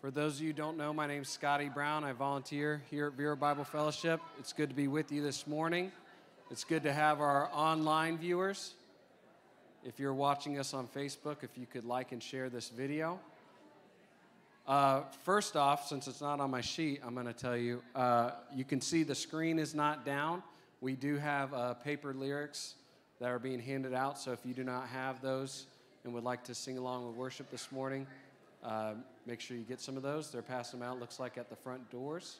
For those of you who don't know, my name's Scotty Brown. I volunteer here at Vero Bible Fellowship. It's good to be with you this morning. It's good to have our online viewers. If you're watching us on Facebook, if you could like and share this video. First off, since it's not on my sheet, I'm going to tell you, you can see the screen is not down. We do have paper lyrics that are being handed out, so if you do not have those and would like to sing along with worship this morning, make sure you get some of those. They're passing them out, looks like, at the front doors.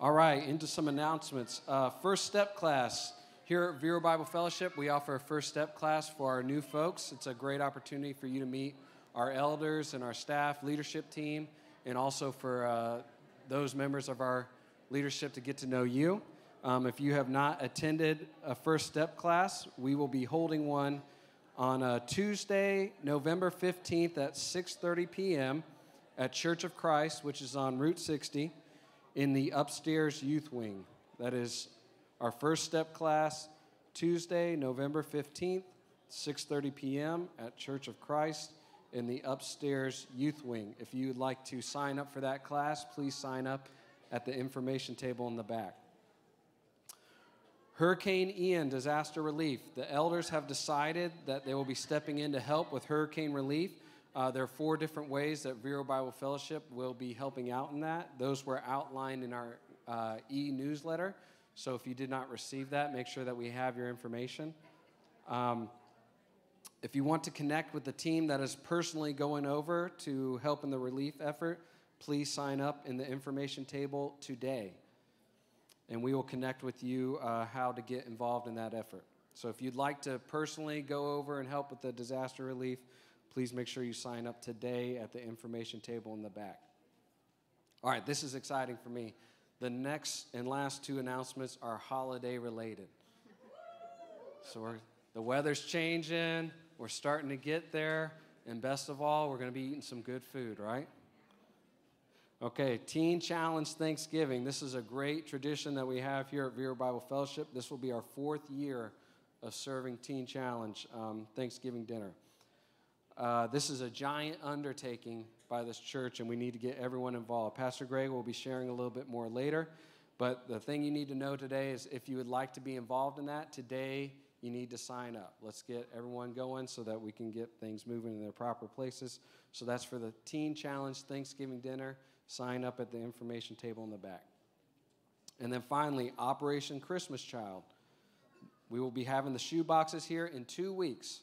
All right, into some announcements. First Step class. Here at Vero Bible Fellowship, we offer a First Step class for our new folks. It's a great opportunity for you to meet our elders and our staff, leadership team, and also for those members of our leadership to get to know you. If you have not attended a First Step class, we will be holding one on Tuesday, November 15th at 6:30 p.m. at Church of Christ, which is on Route 60 in the upstairs youth wing. That is our First Step class, Tuesday, November 15th, 6:30 p.m. at Church of Christ in the upstairs youth wing. If you would like to sign up for that class, please sign up at the information table in the back. Hurricane Ian disaster relief. The elders have decided that they will be stepping in to help with hurricane relief. There are 4 different ways that Vero Bible Fellowship will be helping out in that. Those were outlined in our e-newsletter. So if you did not receive that, make sure that we have your information. If you want to connect with the team that is personally going over to help in the relief effort, please sign up in the information table today. And we will connect with you how to get involved in that effort. So if you'd like to personally go over and help with the disaster relief, please make sure you sign up today at the information table in the back. All right, this is exciting for me. The next and last 2 announcements are holiday related. So the weather's changing, we're starting to get there, and best of all, we're gonna be eating some good food, right? Okay, Teen Challenge Thanksgiving. This is a great tradition that we have here at Vero Bible Fellowship. This will be our 4th year of serving Teen Challenge Thanksgiving dinner. This is a giant undertaking by this church, and we need to get everyone involved. Pastor Greg will be sharing a little bit more later, but the thing you need to know today is if you would like to be involved in that, today you need to sign up. Let's get everyone going so that we can get things moving in their proper places. So that's for the Teen Challenge Thanksgiving dinner. Sign up at the information table in the back. And then finally, Operation Christmas Child. We will be having the shoe boxes here in 2 weeks.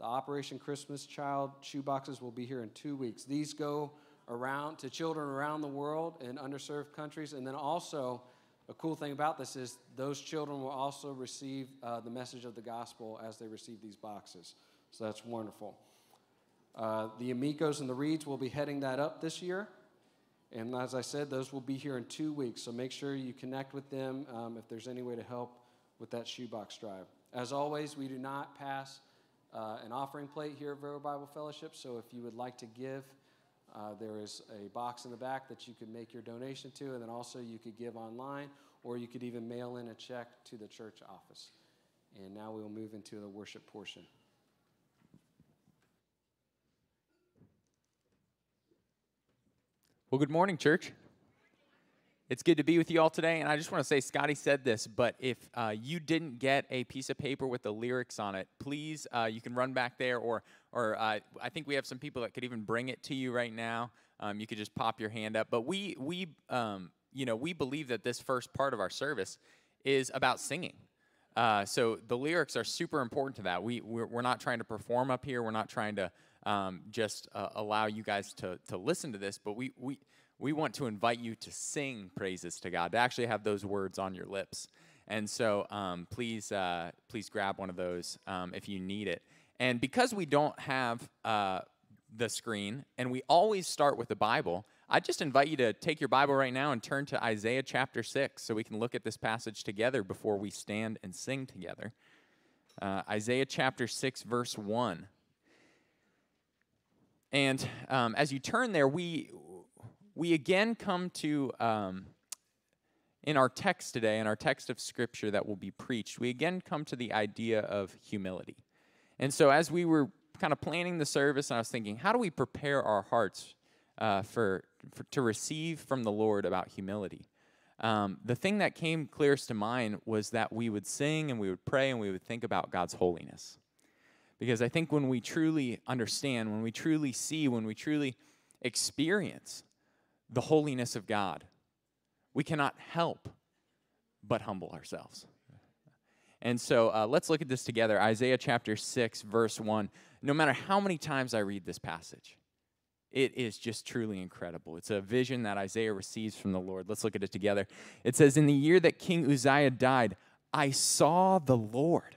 The Operation Christmas Child shoe boxes will be here in 2 weeks. These go around to children around the world in underserved countries. And then also, a cool thing about this is those children will also receive the message of the gospel as they receive these boxes. So that's wonderful. The Amigos and the Reeds will be heading that up this year. And as I said, those will be here in 2 weeks, so make sure you connect with them if there's any way to help with that shoebox drive. As always, we do not pass an offering plate here at Vero Bible Fellowship, so if you would like to give, there is a box in the back that you could make your donation to, and then also you could give online, or you could even mail in a check to the church office. And now we will move into the worship portion. Well, good morning, church. It's good to be with you all today, and I just want to say, Scotty said this, but if you didn't get a piece of paper with the lyrics on it, please, you can run back there, or I think we have some people that could even bring it to you right now. You could just pop your hand up. But we believe that this first part of our service is about singing. So the lyrics are super important to that. We're not trying to perform up here. We're not trying to just allow you guys to listen to this, but we want to invite you to sing praises to God, to actually have those words on your lips. And so please grab one of those if you need it. And because we don't have the screen, and we always start with the Bible, I just invite you to take your Bible right now and turn to Isaiah chapter 6 so we can look at this passage together before we stand and sing together. Isaiah chapter 6, verse 1. And as you turn there, we again come to, in our text today, in our text of Scripture that will be preached, we again come to the idea of humility. And so as we were kind of planning the service, and I was thinking, how do we prepare our hearts to receive from the Lord about humility? The thing that came clearest to mind was that we would sing and we would pray and we would think about God's holiness. Because I think when we truly understand, when we truly see, when we truly experience the holiness of God, we cannot help but humble ourselves. And so let's look at this together. Isaiah chapter 6, verse 1. No matter how many times I read this passage, it is just truly incredible. It's a vision that Isaiah receives from the Lord. Let's look at it together. It says, in the year that King Uzziah died, I saw the Lord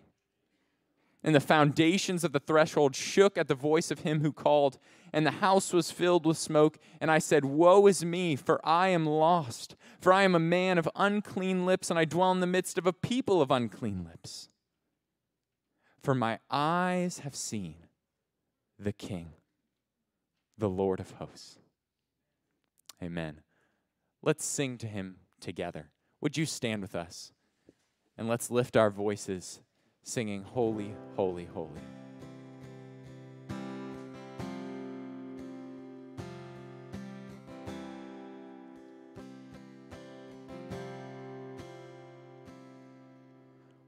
And the foundations of the threshold shook at the voice of him who called, and the house was filled with smoke. And I said, woe is me, for I am lost, for I am a man of unclean lips, and I dwell in the midst of a people of unclean lips. For my eyes have seen the King, the Lord of hosts. Amen. Let's sing to him together. Would you stand with us? And let's lift our voices singing, holy, holy, holy.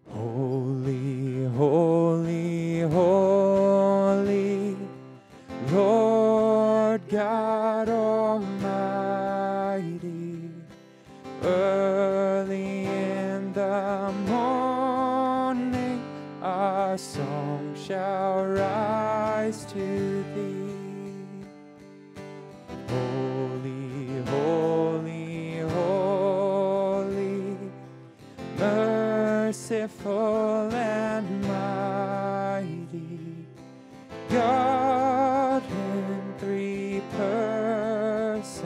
Holy, holy, holy, Lord God Almighty, early in the morning our song shall rise to thee. Holy, holy, holy, merciful and mighty, God in 3 persons,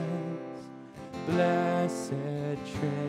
blessed Trinity.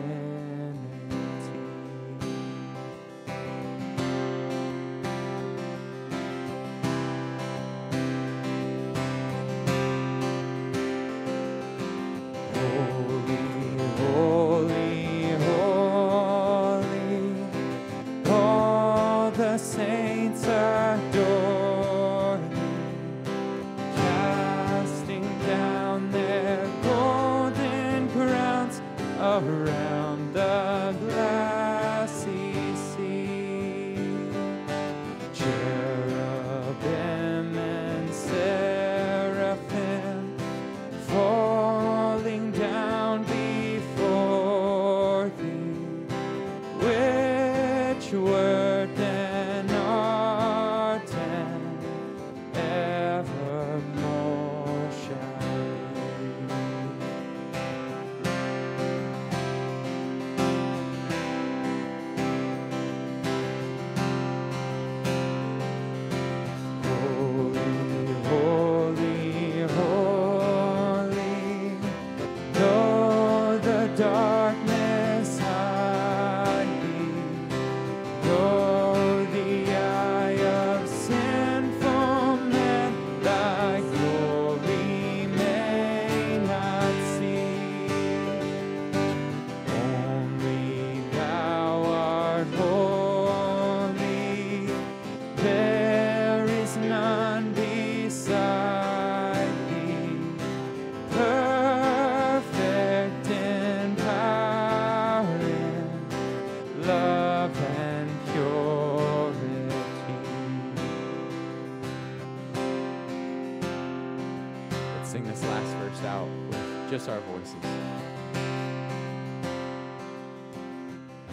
Our voices.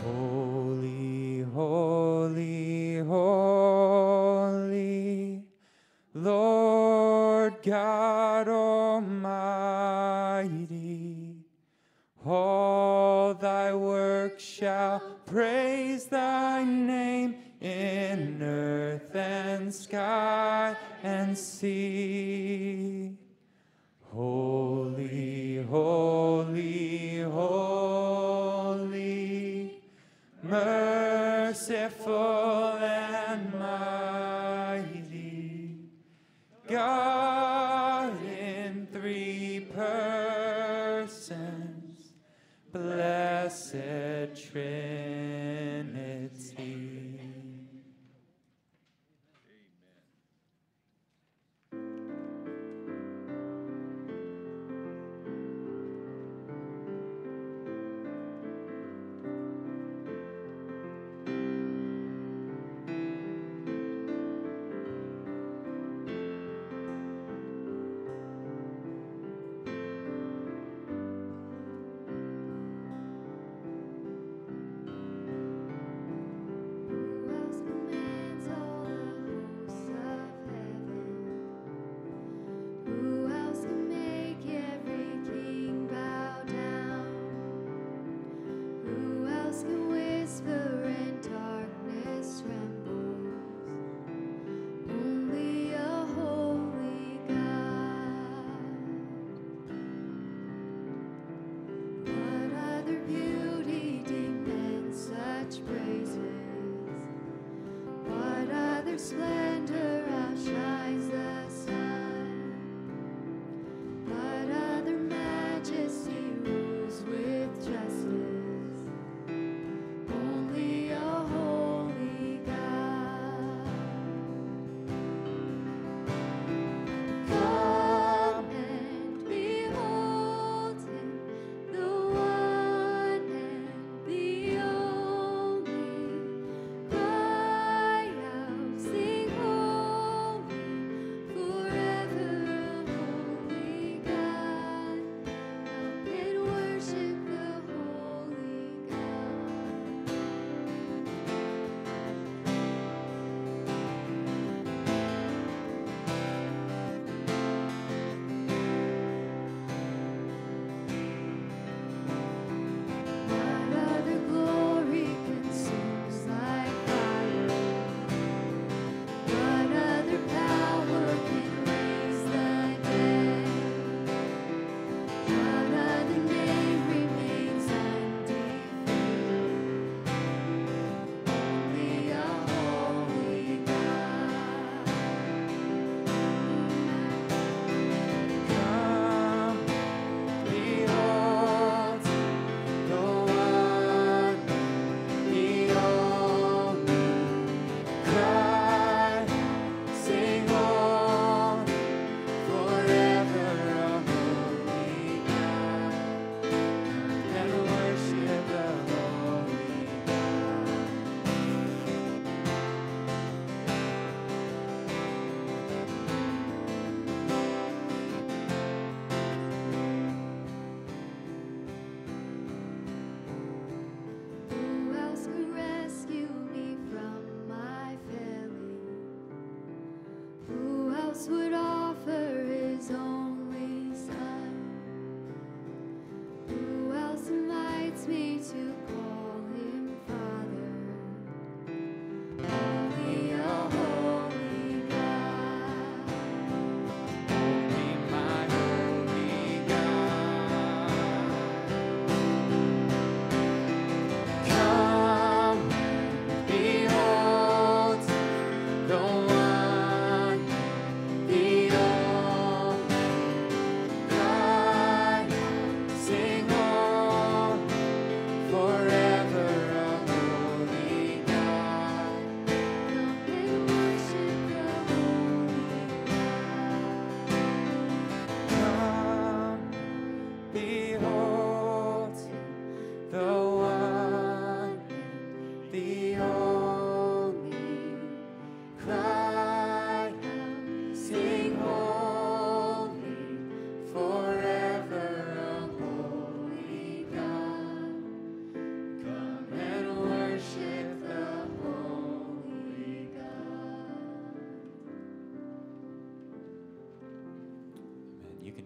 Holy, holy, holy, Lord God Almighty, all thy works shall praise thy name in earth and sky and sea. Holy, holy, merciful and mighty, God in three persons, blessed Trinity.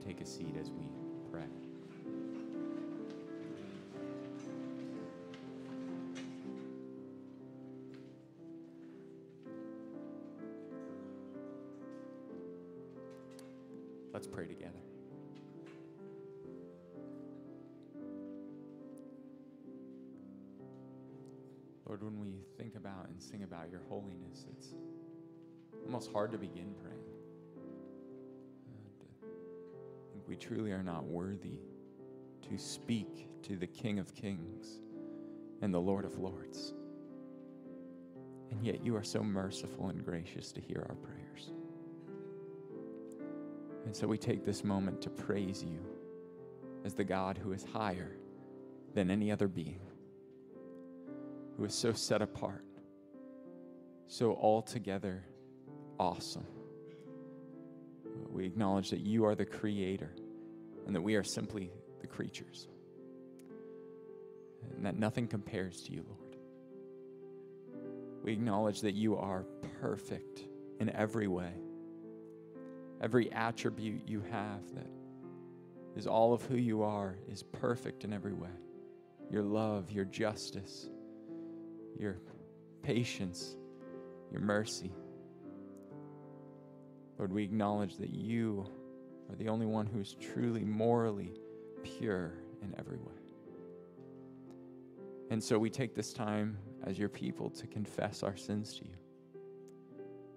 Take a seat as we pray. Let's pray together. Lord, when we think about and sing about your holiness, it's almost hard to begin praying. I think we truly are not worthy to speak to the King of Kings and the Lord of Lords. And yet you are so merciful and gracious to hear our prayers. And so we take this moment to praise you as the God who is higher than any other being, who is so set apart, so altogether awesome. We acknowledge that you are the creator and that we are simply the creatures, and that nothing compares to you, Lord. We acknowledge that you are perfect in every way. Every attribute you have that is all of who you are is perfect in every way. Your love, your justice, your patience, your mercy. Lord, we acknowledge that you are the only one who is truly morally pure in every way. And so we take this time as your people to confess our sins to you.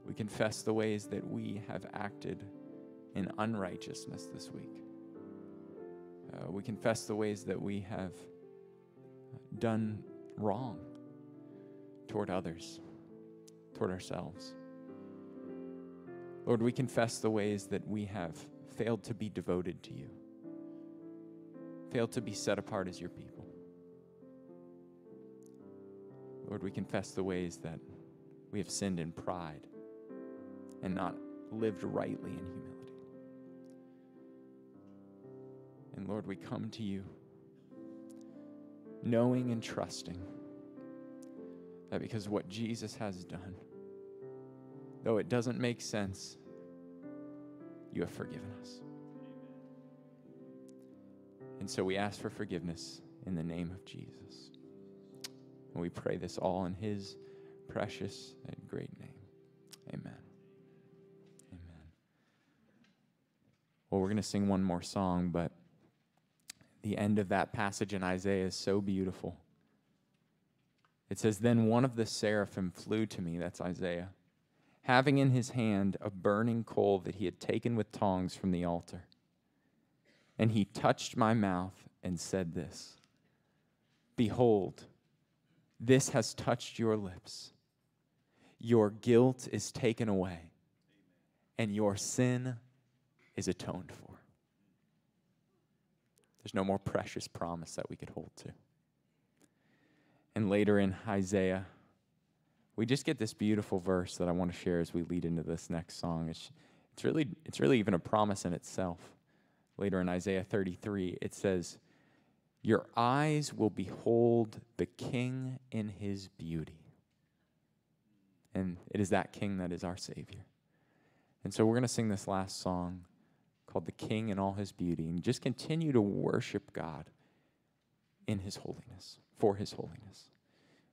We confess the ways that we have acted in unrighteousness this week. We confess the ways that we have done wrong toward others, toward ourselves. Lord, we confess the ways that we have failed to be devoted to you, failed to be set apart as your people. Lord, we confess the ways that we have sinned in pride and not lived rightly in humility. And Lord, we come to you knowing and trusting that because what Jesus has done, though it doesn't make sense, you have forgiven us. Amen. And so we ask for forgiveness in the name of Jesus. And we pray this all in his precious and great name. Amen. Amen. Well, we're going to sing one more song, but the end of that passage in Isaiah is so beautiful. It says, "Then one of the seraphim flew to me," that's Isaiah, "having in his hand a burning coal that he had taken with tongs from the altar. And he touched my mouth and said this, 'Behold, this has touched your lips. Your guilt is taken away, and your sin is atoned for.'" There's no more precious promise that we could hold to. And later in Isaiah, we just get this beautiful verse that I want to share as we lead into this next song. It's really even a promise in itself. Later in Isaiah 33, it says, "Your eyes will behold the King in his beauty." And it is that King that is our Savior. And so we're going to sing this last song called "The King in All His Beauty," and just continue to worship God in his holiness, for his holiness,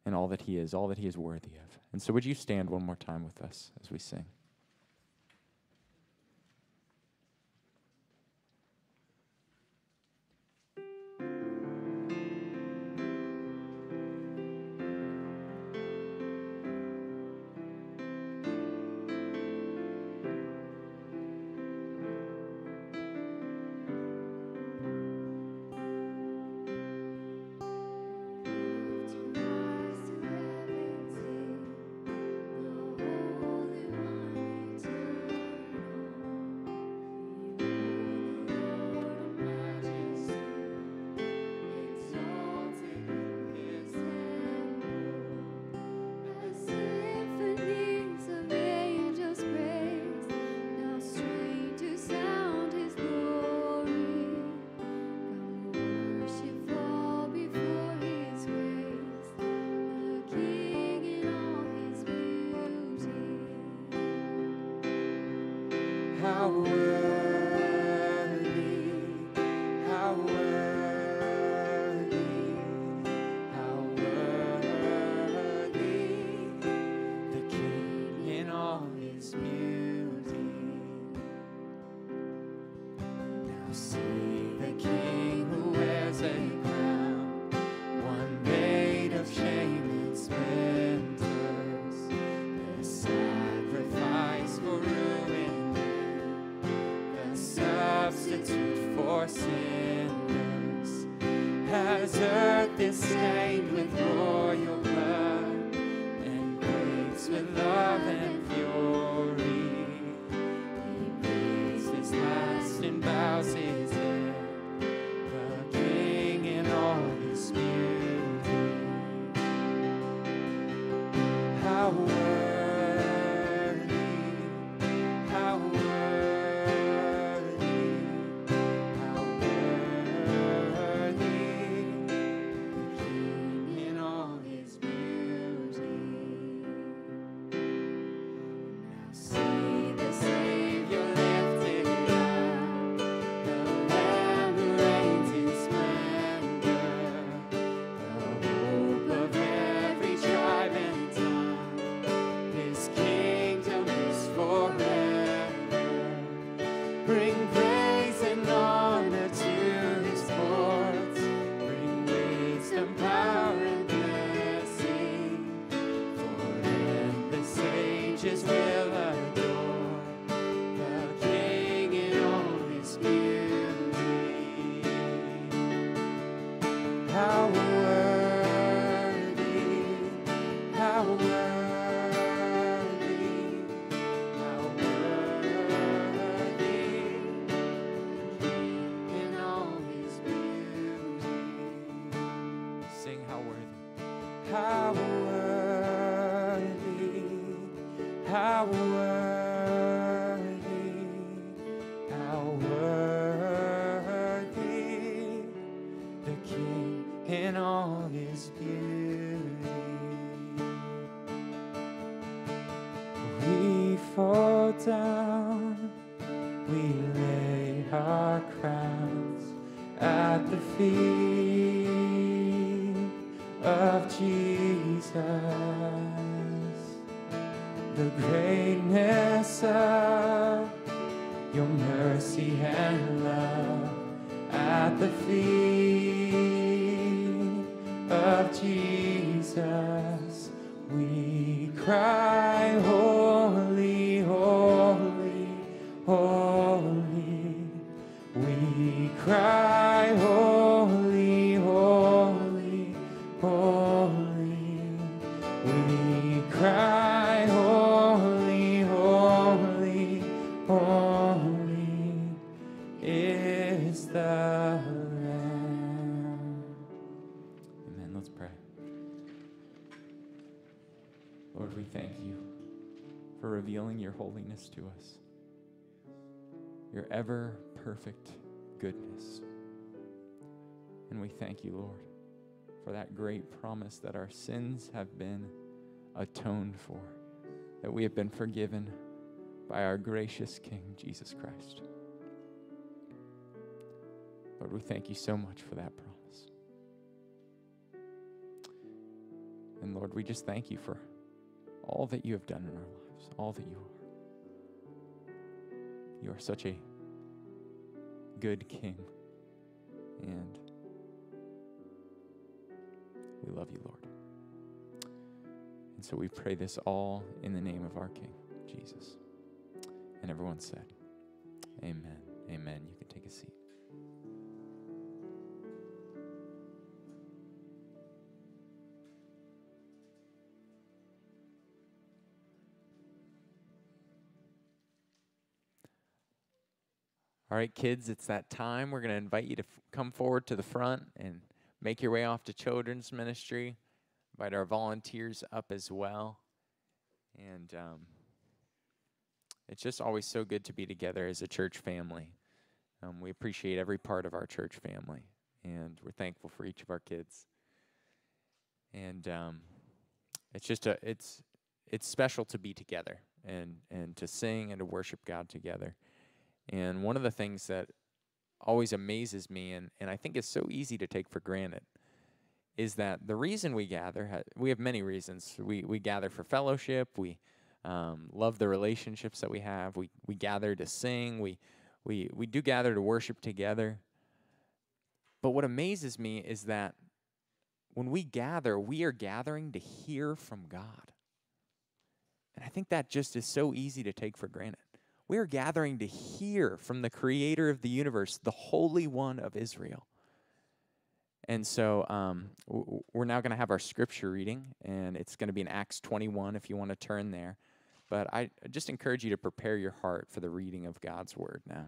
and all that he is worthy of. And so would you stand one more time with us as we sing? King who wears a crown, one made of shame and sin. Has earth is stained with royal blood and breaks with love and fury. He breathes his last and bows his head, the King in all his beauty. How holiness to us, your ever perfect goodness. And we thank you, Lord, for that great promise that our sins have been atoned for, that we have been forgiven by our gracious King, Jesus Christ. Lord, we thank you so much for that promise. And Lord, we just thank you for all that you have done in our lives, all that you are. You are such a good King, and we love you, Lord. And so we pray this all in the name of our King, Jesus. And everyone said, amen. Amen. You can take a seat. All right, kids, it's that time. We're going to invite you to come forward to the front and make your way off to children's ministry. Invite our volunteers up as well. And it's just always so good to be together as a church family. We appreciate every part of our church family, and we're thankful for each of our kids. And it's just it's special to be together and to sing and to worship God together. And one of the things that always amazes me, and I think is so easy to take for granted, is that the reason we gather, we have many reasons. We gather for fellowship. We love the relationships that we have. We gather to sing. We do gather to worship together. But what amazes me is that when we gather, we are gathering to hear from God. And I think that just is so easy to take for granted. We are gathering to hear from the Creator of the universe, the Holy One of Israel. And so we're now going to have our scripture reading, and it's going to be in Acts 21 if you want to turn there. But I just encourage you to prepare your heart for the reading of God's word now.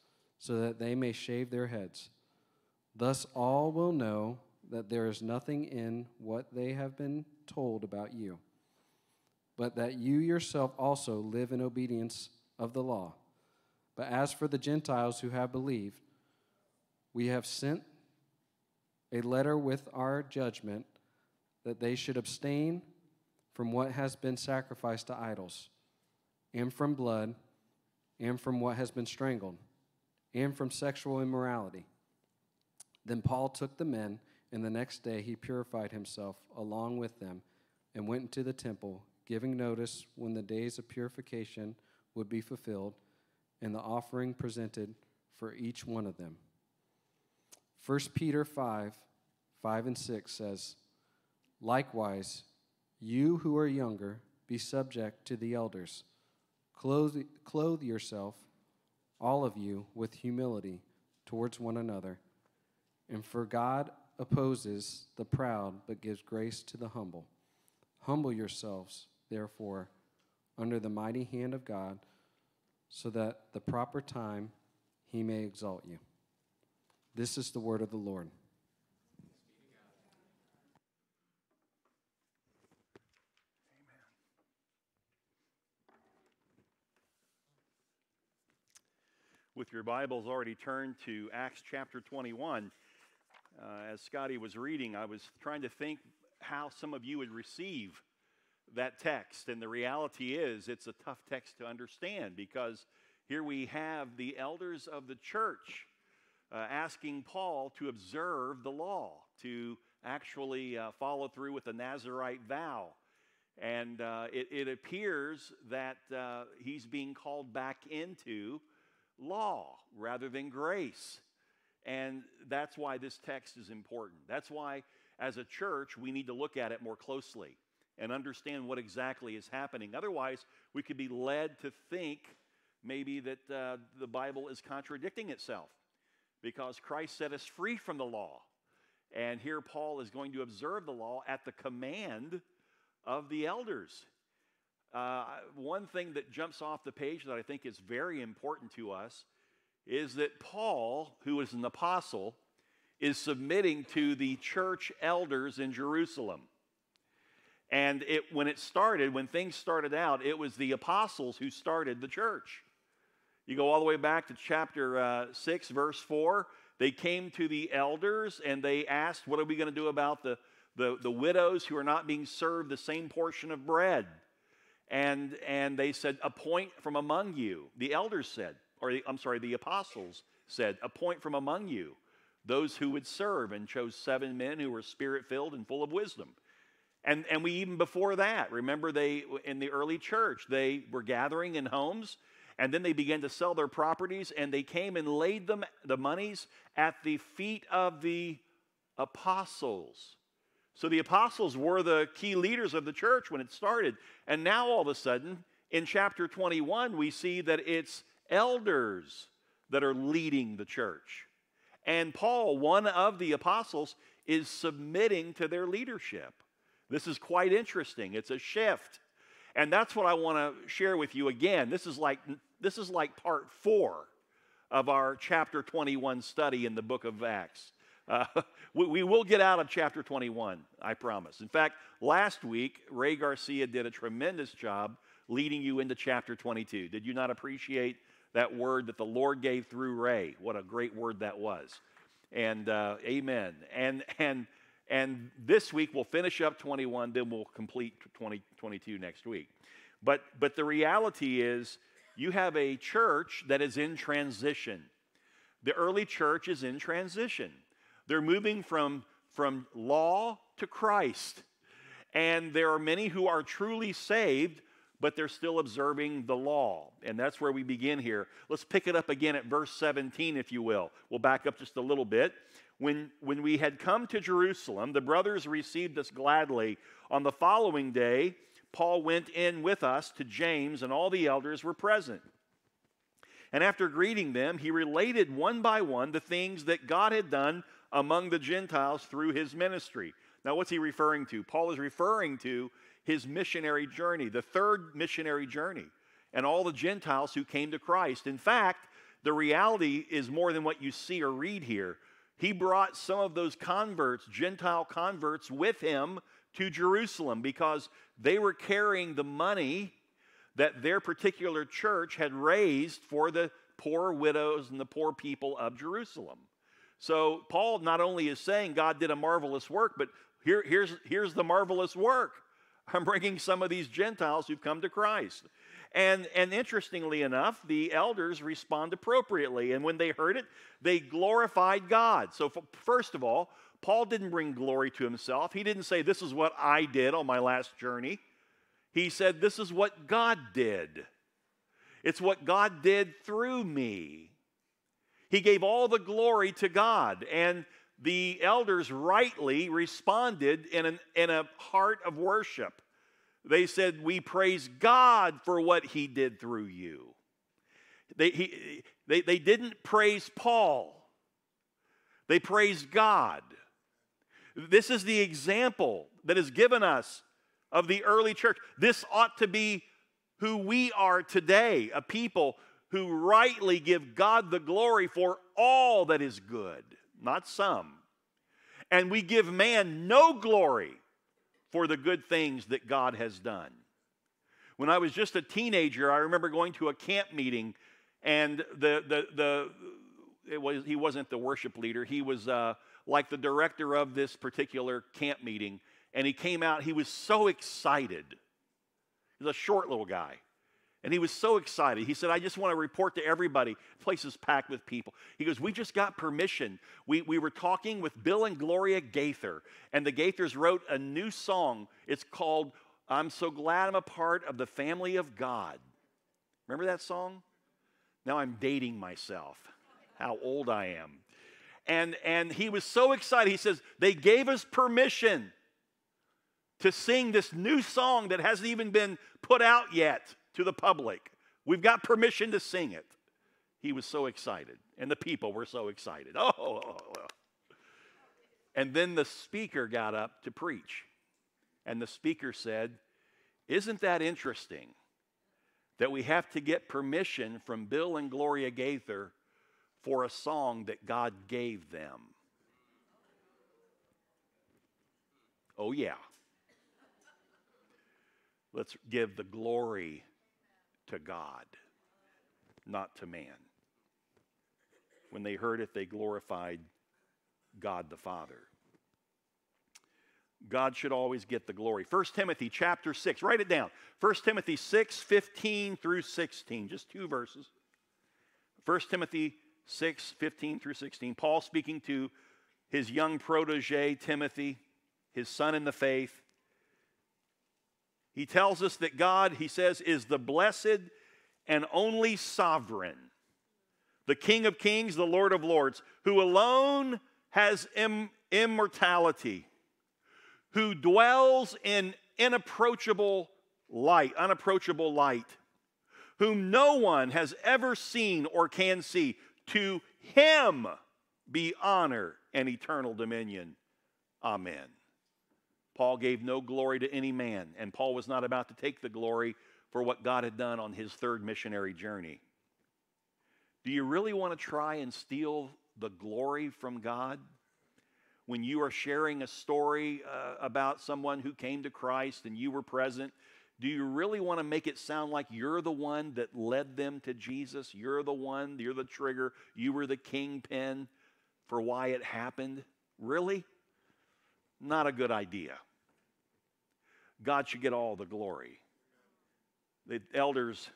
so that they may shave their heads. Thus all will know that there is nothing in what they have been told about you, but that you yourself also live in obedience of the law. But as for the Gentiles who have believed, we have sent a letter with our judgment that they should abstain from what has been sacrificed to idols, and from blood, and from what has been strangled, and from sexual immorality.' Then Paul took the men, and the next day he purified himself along with them and went into the temple, giving notice when the days of purification would be fulfilled and the offering presented for each one of them." 1 Peter 5:5 and 6 says, "Likewise, you who are younger, be subject to the elders. Clothe yourself, all of you, with humility towards one another. And for God opposes the proud, but gives grace to the humble. Humble yourselves, therefore, under the mighty hand of God, so that the proper time he may exalt you." This is the word of the Lord. With your Bibles already turned to Acts chapter 21. As Scotty was reading, I was trying to think how some of you would receive that text. And the reality is, it's a tough text to understand, because here we have the elders of the church asking Paul to observe the law, to actually follow through with the Nazirite vow. And it appears that he's being called back into law rather than grace. And that's why this text is important. That's why, as a church, we need to look at it more closely and understand what exactly is happening. Otherwise, we could be led to think maybe that the Bible is contradicting itself, because Christ set us free from the law. And here Paul is going to observe the law at the command of the elders. One thing that jumps off the page that I think is very important to us is that Paul, who is an apostle, is submitting to the church elders in Jerusalem. And when things started out, it was the apostles who started the church. You go all the way back to chapter 6, verse 4. They came to the elders and they asked, "What are we going to do about the widows who are not being served the same portion of bread?" And they said, "Appoint from among you." The elders said, the apostles said, "Appoint from among you those who would serve," and chose 7 men who were spirit-filled and full of wisdom. And we, even before that, remember, in the early church, they were gathering in homes, and then they began to sell their properties, and they came and laid the monies at the feet of the apostles. So the apostles were the key leaders of the church when it started. And now all of a sudden, in chapter 21, we see that it's elders that are leading the church. And Paul, one of the apostles, is submitting to their leadership. This is quite interesting. It's a shift. And that's what I want to share with you again. This is like part 4 of our chapter 21 study in the book of Acts. We will get out of chapter 21, I promise. In fact, last week, Ray Garcia did a tremendous job leading you into chapter 22. Did you not appreciate that word that the Lord gave through Ray? What a great word that was. And amen. And this week we'll finish up 21, then we'll complete 22 next week. But the reality is you have a church that is in transition. The early church is in transition. They're moving from law to Christ. And there are many who are truly saved, but they're still observing the law. And that's where we begin here. Let's pick it up again at verse 17, if you will. We'll back up just a little bit. When we had come to Jerusalem, the brothers received us gladly. On the following day, Paul went in with us to James, and all the elders were present. And after greeting them, he related one by one the things that God had done among the Gentiles through his ministry. Now, what's he referring to? Paul is referring to his missionary journey, the third missionary journey, and all the Gentiles who came to Christ. In fact, the reality is more than what you see or read here. He brought some of those converts, Gentile converts, with him to Jerusalem because they were carrying the money that their particular church had raised for the poor widows and the poor people of Jerusalem. So Paul not only is saying God did a marvelous work, but here's the marvelous work. I'm bringing some of these Gentiles who've come to Christ. And interestingly enough, the elders respond appropriately. And when they heard it, they glorified God. So first of all, Paul didn't bring glory to himself. He didn't say, this is what I did on my last journey. He said, this is what God did. It's what God did through me. He gave all the glory to God. And the elders rightly responded in a heart of worship. They said, we praise God for what he did through you. They didn't praise Paul. They praised God. This is the example that is given us of the early church. This ought to be who we are today, a people who rightly give God the glory for all that is good, not some. And we give man no glory for the good things that God has done. When I was just a teenager, I remember going to a camp meeting, and he wasn't the worship leader. He was like the director of this particular camp meeting. And he came out, he was so excited. He was a short little guy. And he was so excited. He said, I just want to report to everybody. The place is packed with people. He goes, we just got permission. We were talking with Bill and Gloria Gaither. And the Gaithers wrote a new song. It's called, I'm So Glad I'm a Part of the Family of God. Remember that song? Now I'm dating myself. How old I am. And he was so excited. He says, they gave us permission to sing this new song that hasn't even been put out yet to the public. We've got permission to sing it. He was so excited, and the people were so excited. Oh. And then the speaker got up to preach, and the speaker said, isn't that interesting that we have to get permission from Bill and Gloria Gaither for a song that God gave them? Oh, yeah. Let's give the glory to God, not to man. When they heard it, they glorified God the Father. God should always get the glory. 1 Timothy chapter 6, write it down. 1 Timothy 6, 15 through 16, just 2 verses. 1 Timothy 6, 15 through 16. Paul speaking to his young protege, Timothy, his son in the faith. He tells us that God, he says, is the blessed and only sovereign, the King of kings, the Lord of lords, who alone has immortality, who dwells in unapproachable light, whom no one has ever seen or can see. To him be honor and eternal dominion. Amen. Paul gave no glory to any man, and Paul was not about to take the glory for what God had done on his third missionary journey. Do you really want to try and steal the glory from God? When you are sharing a story about someone who came to Christ and you were present, do you really want to make it sound like you're the one that led them to Jesus? You're the one, you're the trigger, you were the kingpin for why it happened? Really? Not a good idea. God should get all the glory. The elders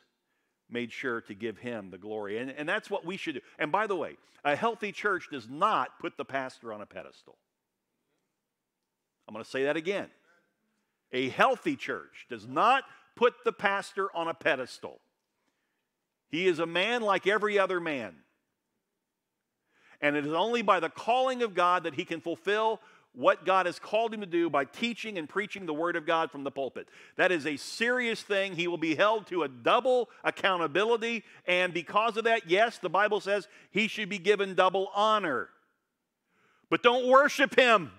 made sure to give him the glory. And that's what we should do. And by the way, a healthy church does not put the pastor on a pedestal. I'm going to say that again. A healthy church does not put the pastor on a pedestal. He is a man like every other man. And it is only by the calling of God that he can fulfill what God has called him to do by teaching and preaching the Word of God from the pulpit. That is a serious thing. He will be held to a double accountability, and because of that, yes, the Bible says he should be given double honor. But don't worship him.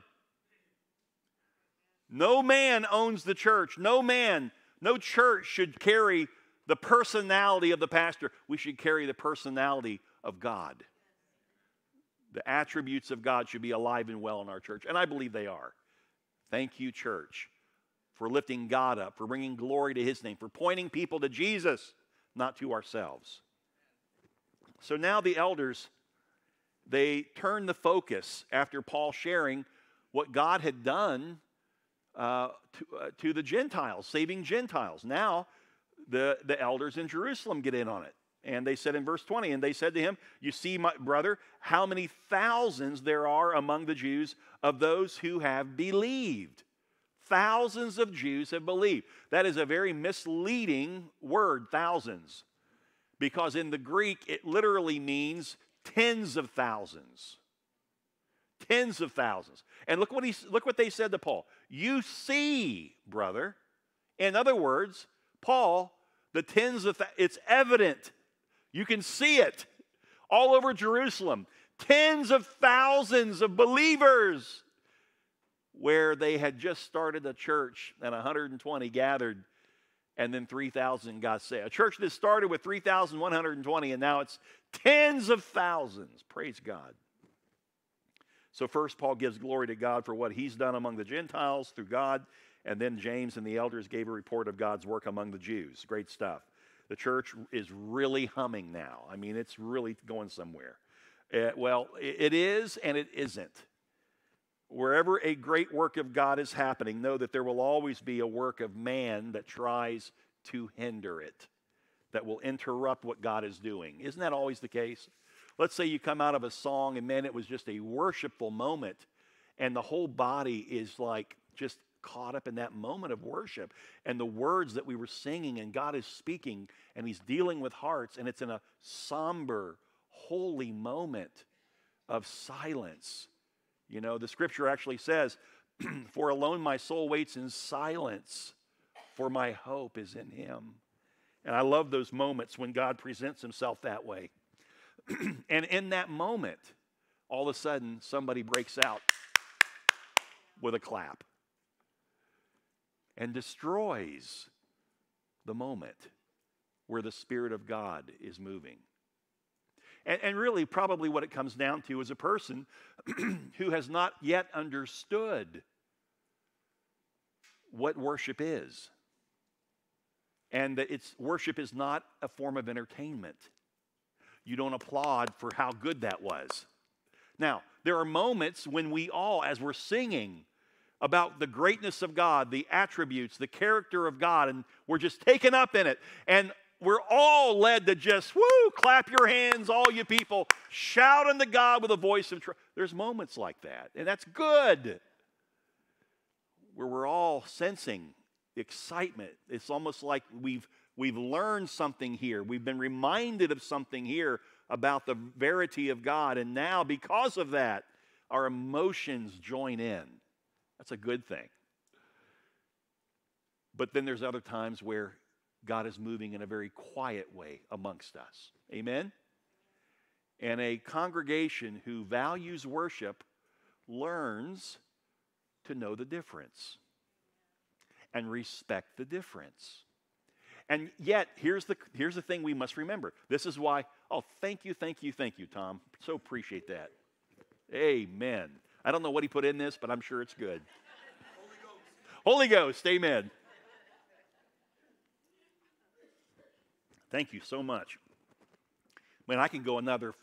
No man owns the church. No man, no church should carry the personality of the pastor. We should carry the personality of God. The attributes of God should be alive and well in our church, and I believe they are. Thank you, church, for lifting God up, for bringing glory to his name, for pointing people to Jesus, not to ourselves. So now the elders, they turn the focus after Paul sharing what God had done to the Gentiles, saving Gentiles. Now the elders in Jerusalem get in on it. And they said in verse 20, and they said to him, you see, my brother, how many thousands there are among the Jews of those who have believed. Thousands of Jews have believed. That is a very misleading word, thousands, because in the Greek it literally means tens of thousands. Tens of thousands. And look what they said to Paul. You see, brother. In other words, Paul, the tens of thousands, it's evident. You can see it all over Jerusalem. Tens of thousands of believers where they had just started a church and 120 gathered and then 3,000 got saved. A church that started with 3,120 and now it's tens of thousands. Praise God. So first Paul gives glory to God for what he's done among the Gentiles through God, and then James and the elders gave a report of God's work among the Jews. Great stuff. The church is really humming now. I mean, it's really going somewhere. Well, it is and it isn't. Wherever a great work of God is happening, know that there will always be a work of man that tries to hinder it, that will interrupt what God is doing. Isn't that always the case? Let's say you come out of a song and, man, it was just a worshipful moment, and the whole body is like just caught up in that moment of worship and the words that we were singing, and God is speaking and he's dealing with hearts, and it's in a somber, holy moment of silence. You know, the scripture actually says, for alone my soul waits in silence, for my hope is in him. And I love those moments when God presents himself that way. And in that moment, all of a sudden, somebody breaks out with a clap and destroys the moment where the Spirit of God is moving. And really, probably what it comes down to is a person who has not yet understood what worship is, and that worship is not a form of entertainment. You don't applaud for how good that was. Now, there are moments when we all, as we're singing about the greatness of God, the attributes, the character of God, and we're just taken up in it. And we're all led to just, woo, clap your hands, all you people, shout unto God with a voice of triumph. There's moments like that, and that's good, where we're all sensing excitement. It's almost like we've learned something here. We've been reminded of something here about the verity of God, and now because of that, our emotions join in. That's a good thing. But then there's other times where God is moving in a very quiet way amongst us. Amen? And a congregation who values worship learns to know the difference and respect the difference. And yet, here's the thing we must remember. This is why, oh, thank you, Tom. So appreciate that. Amen. I don't know what he put in this, but I'm sure it's good. Holy Ghost. Holy Ghost, amen. Thank you so much. Man, I can go another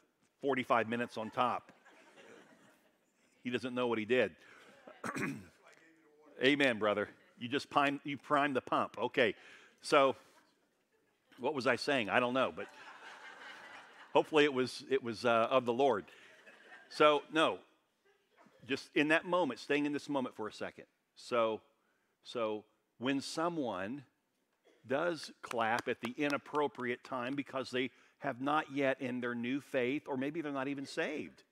45 minutes on top. He doesn't know what he did. Amen, brother. You just primed the pump. Okay, so what was I saying? I don't know, but hopefully it was of the Lord. So no, just in that moment, staying in this moment for a second. So when someone does clap at the inappropriate time because they have not yet in their new faith, or maybe they're not even saved,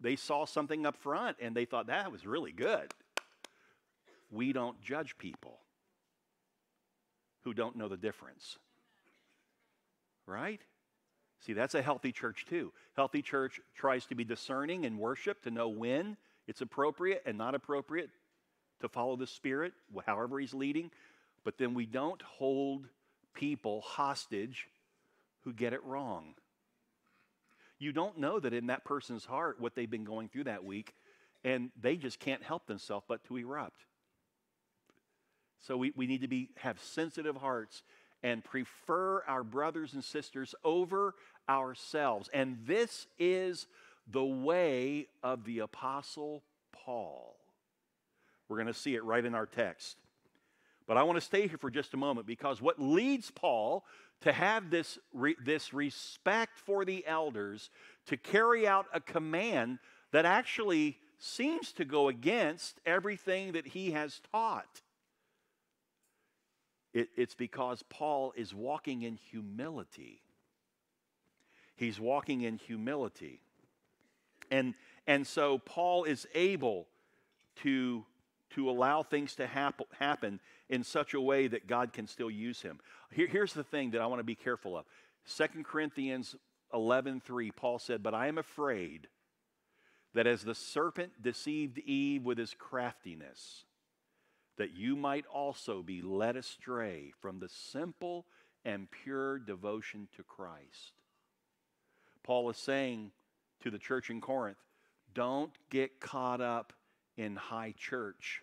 they saw something up front and they thought that was really good. We don't judge people who don't know the difference, right? See, that's a healthy church too. Healthy church tries to be discerning in worship, to know when it's appropriate and not appropriate, to follow the Spirit, however he's leading. But then we don't hold people hostage who get it wrong. You don't know that in that person's heart what they've been going through that week, and they just can't help themselves but to erupt. So we need to have sensitive hearts and prefer our brothers and sisters over ourselves. And this is the way of the Apostle Paul. We're going to see it right in our text. But I want to stay here for just a moment, because what leads Paul to have this respect for the elders, to carry out a command that actually seems to go against everything that he has taught. It's because Paul is walking in humility. He's walking in humility. And so Paul is able to allow things to happen in such a way that God can still use him. Here's the thing that I want to be careful of. 2 Corinthians 11:3, Paul said, "But I am afraid that as the serpent deceived Eve with his craftiness, that you might also be led astray from the simple and pure devotion to Christ." Paul is saying to the church in Corinth, don't get caught up in high church.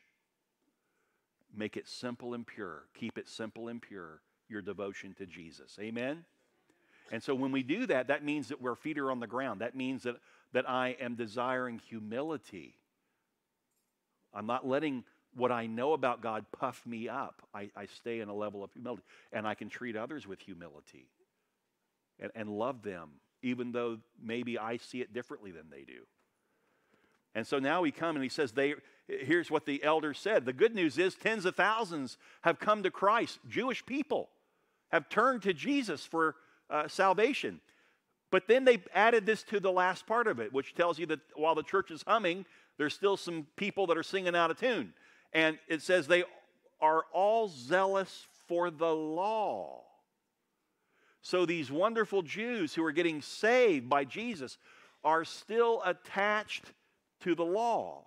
Make it simple and pure. Keep it simple and pure, your devotion to Jesus. Amen? And so when we do that, that means that our feet are on the ground. That means that I am desiring humility. I'm not letting what I know about God puff me up. I stay in a level of humility, and I can treat others with humility and love them, even though maybe I see it differently than they do. And so now we come and he says, here's what the elders said. The good news is tens of thousands have come to Christ. Jewish people have turned to Jesus for salvation. But then they added this to the last part of it, which tells you that while the church is humming, there's still some people that are singing out of tune. And it says they are all zealous for the law. So these wonderful Jews who are getting saved by Jesus are still attached to the law.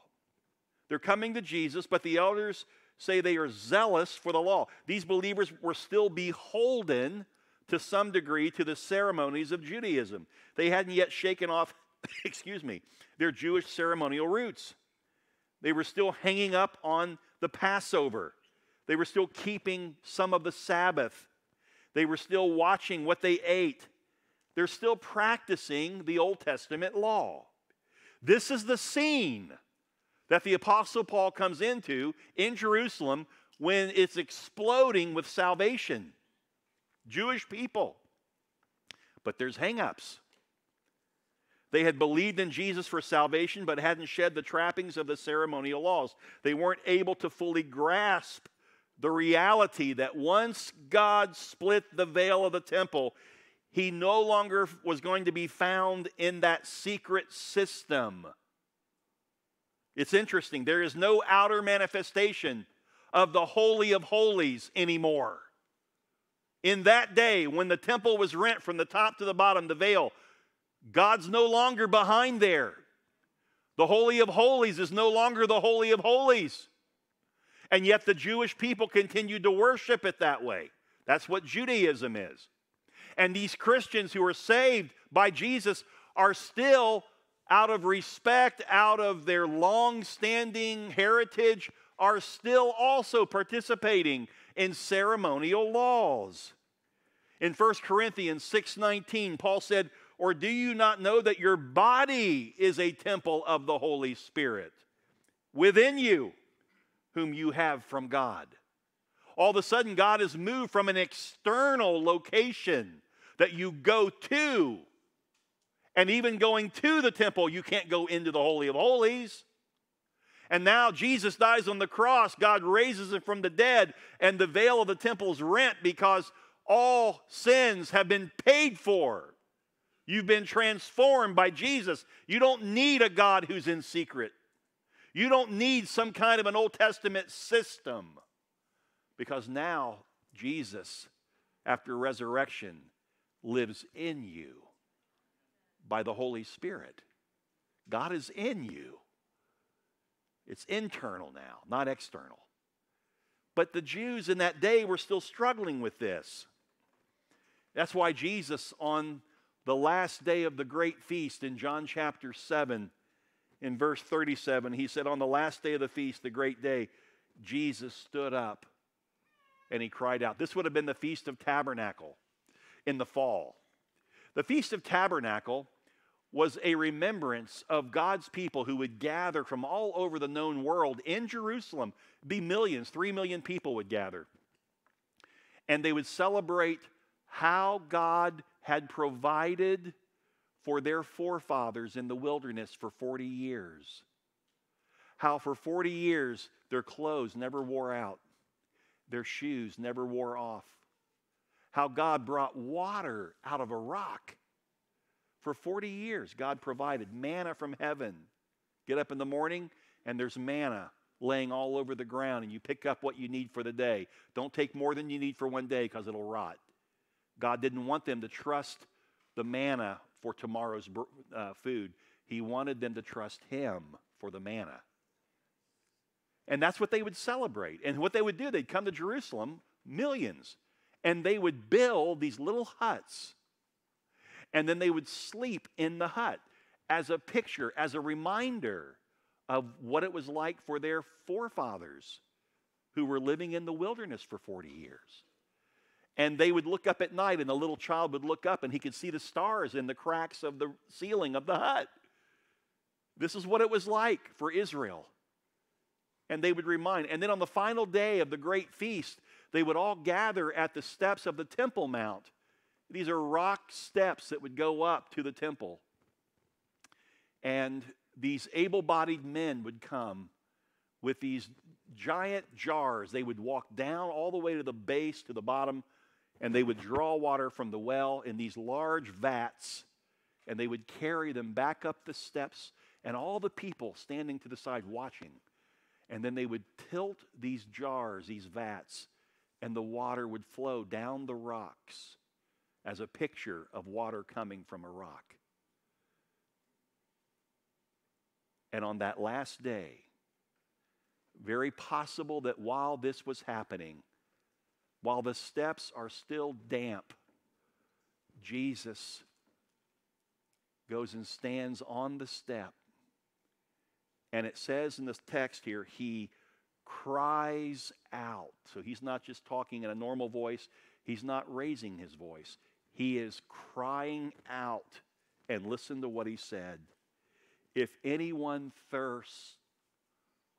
They're coming to Jesus, but the elders say they are zealous for the law. These believers were still beholden to some degree to the ceremonies of Judaism. They hadn't yet shaken off, their Jewish ceremonial roots. They were still hanging up on the Passover. They were still keeping some of the Sabbath. They were still watching what they ate. They're still practicing the Old Testament law. This is the scene that the Apostle Paul comes into in Jerusalem when it's exploding with salvation. Jewish people. But there's hang-ups. They had believed in Jesus for salvation, but hadn't shed the trappings of the ceremonial laws. They weren't able to fully grasp the reality that once God split the veil of the temple, he no longer was going to be found in that secret system. It's interesting. There is no outer manifestation of the Holy of Holies anymore. In that day, when the temple was rent from the top to the bottom, the veil, God's no longer behind there. The Holy of Holies is no longer the Holy of Holies. And yet the Jewish people continued to worship it that way. That's what Judaism is. And these Christians who are saved by Jesus are still, out of respect, out of their long-standing heritage, are still also participating in ceremonial laws. In 1 Corinthians 6:19, Paul said, "Or do you not know that your body is a temple of the Holy Spirit within you, whom you have from God?" All of a sudden, God has moved from an external location that you go to, and even going to the temple, you can't go into the Holy of Holies. And now Jesus dies on the cross. God raises him from the dead, and the veil of the temple is rent because all sins have been paid for. You've been transformed by Jesus. You don't need a God who's in secret. You don't need some kind of an Old Testament system, because now Jesus, after resurrection, lives in you by the Holy Spirit. God is in you. It's internal now, not external. But the Jews in that day were still struggling with this. That's why Jesus, on the last day of the great feast in John chapter 7, in verse 37, he said, on the last day of the feast, the great day, Jesus stood up and he cried out. This would have been the Feast of Tabernacle in the fall. The Feast of Tabernacle was a remembrance of God's people who would gather from all over the known world in Jerusalem. It'd be millions, 3 million people would gather. And they would celebrate how God had provided for their forefathers in the wilderness for 40 years. How for 40 years their clothes never wore out. Their shoes never wore off. How God brought water out of a rock. For 40 years, God provided manna from heaven. Get up in the morning, and there's manna laying all over the ground, and you pick up what you need for the day. Don't take more than you need for one day because it'll rot. God didn't want them to trust the manna for tomorrow's food. He wanted them to trust Him for the manna. And that's what they would celebrate. And what they would do, they'd come to Jerusalem, millions, and they would build these little huts. And then they would sleep in the hut as a picture, as a reminder of what it was like for their forefathers who were living in the wilderness for 40 years. And they would look up at night, and the little child would look up, and he could see the stars in the cracks of the ceiling of the hut. This is what it was like for Israel. And they would remind. And then on the final day of the great feast, they would all gather at the steps of the Temple Mount. These are rock steps that would go up to the temple. And these able-bodied men would come with these giant jars. They would walk down all the way to the base, to the bottom, and they would draw water from the well in these large vats, and they would carry them back up the steps, and all the people standing to the side watching. And then they would tilt these jars, these vats, and the water would flow down the rocks as a picture of water coming from a rock. And on that last day, very possible that while this was happening, while the steps are still damp, Jesus goes and stands on the step. And it says in this text here, he cries out. So he's not just talking in a normal voice. He's not raising his voice. He is crying out. And listen to what he said. If anyone thirsts,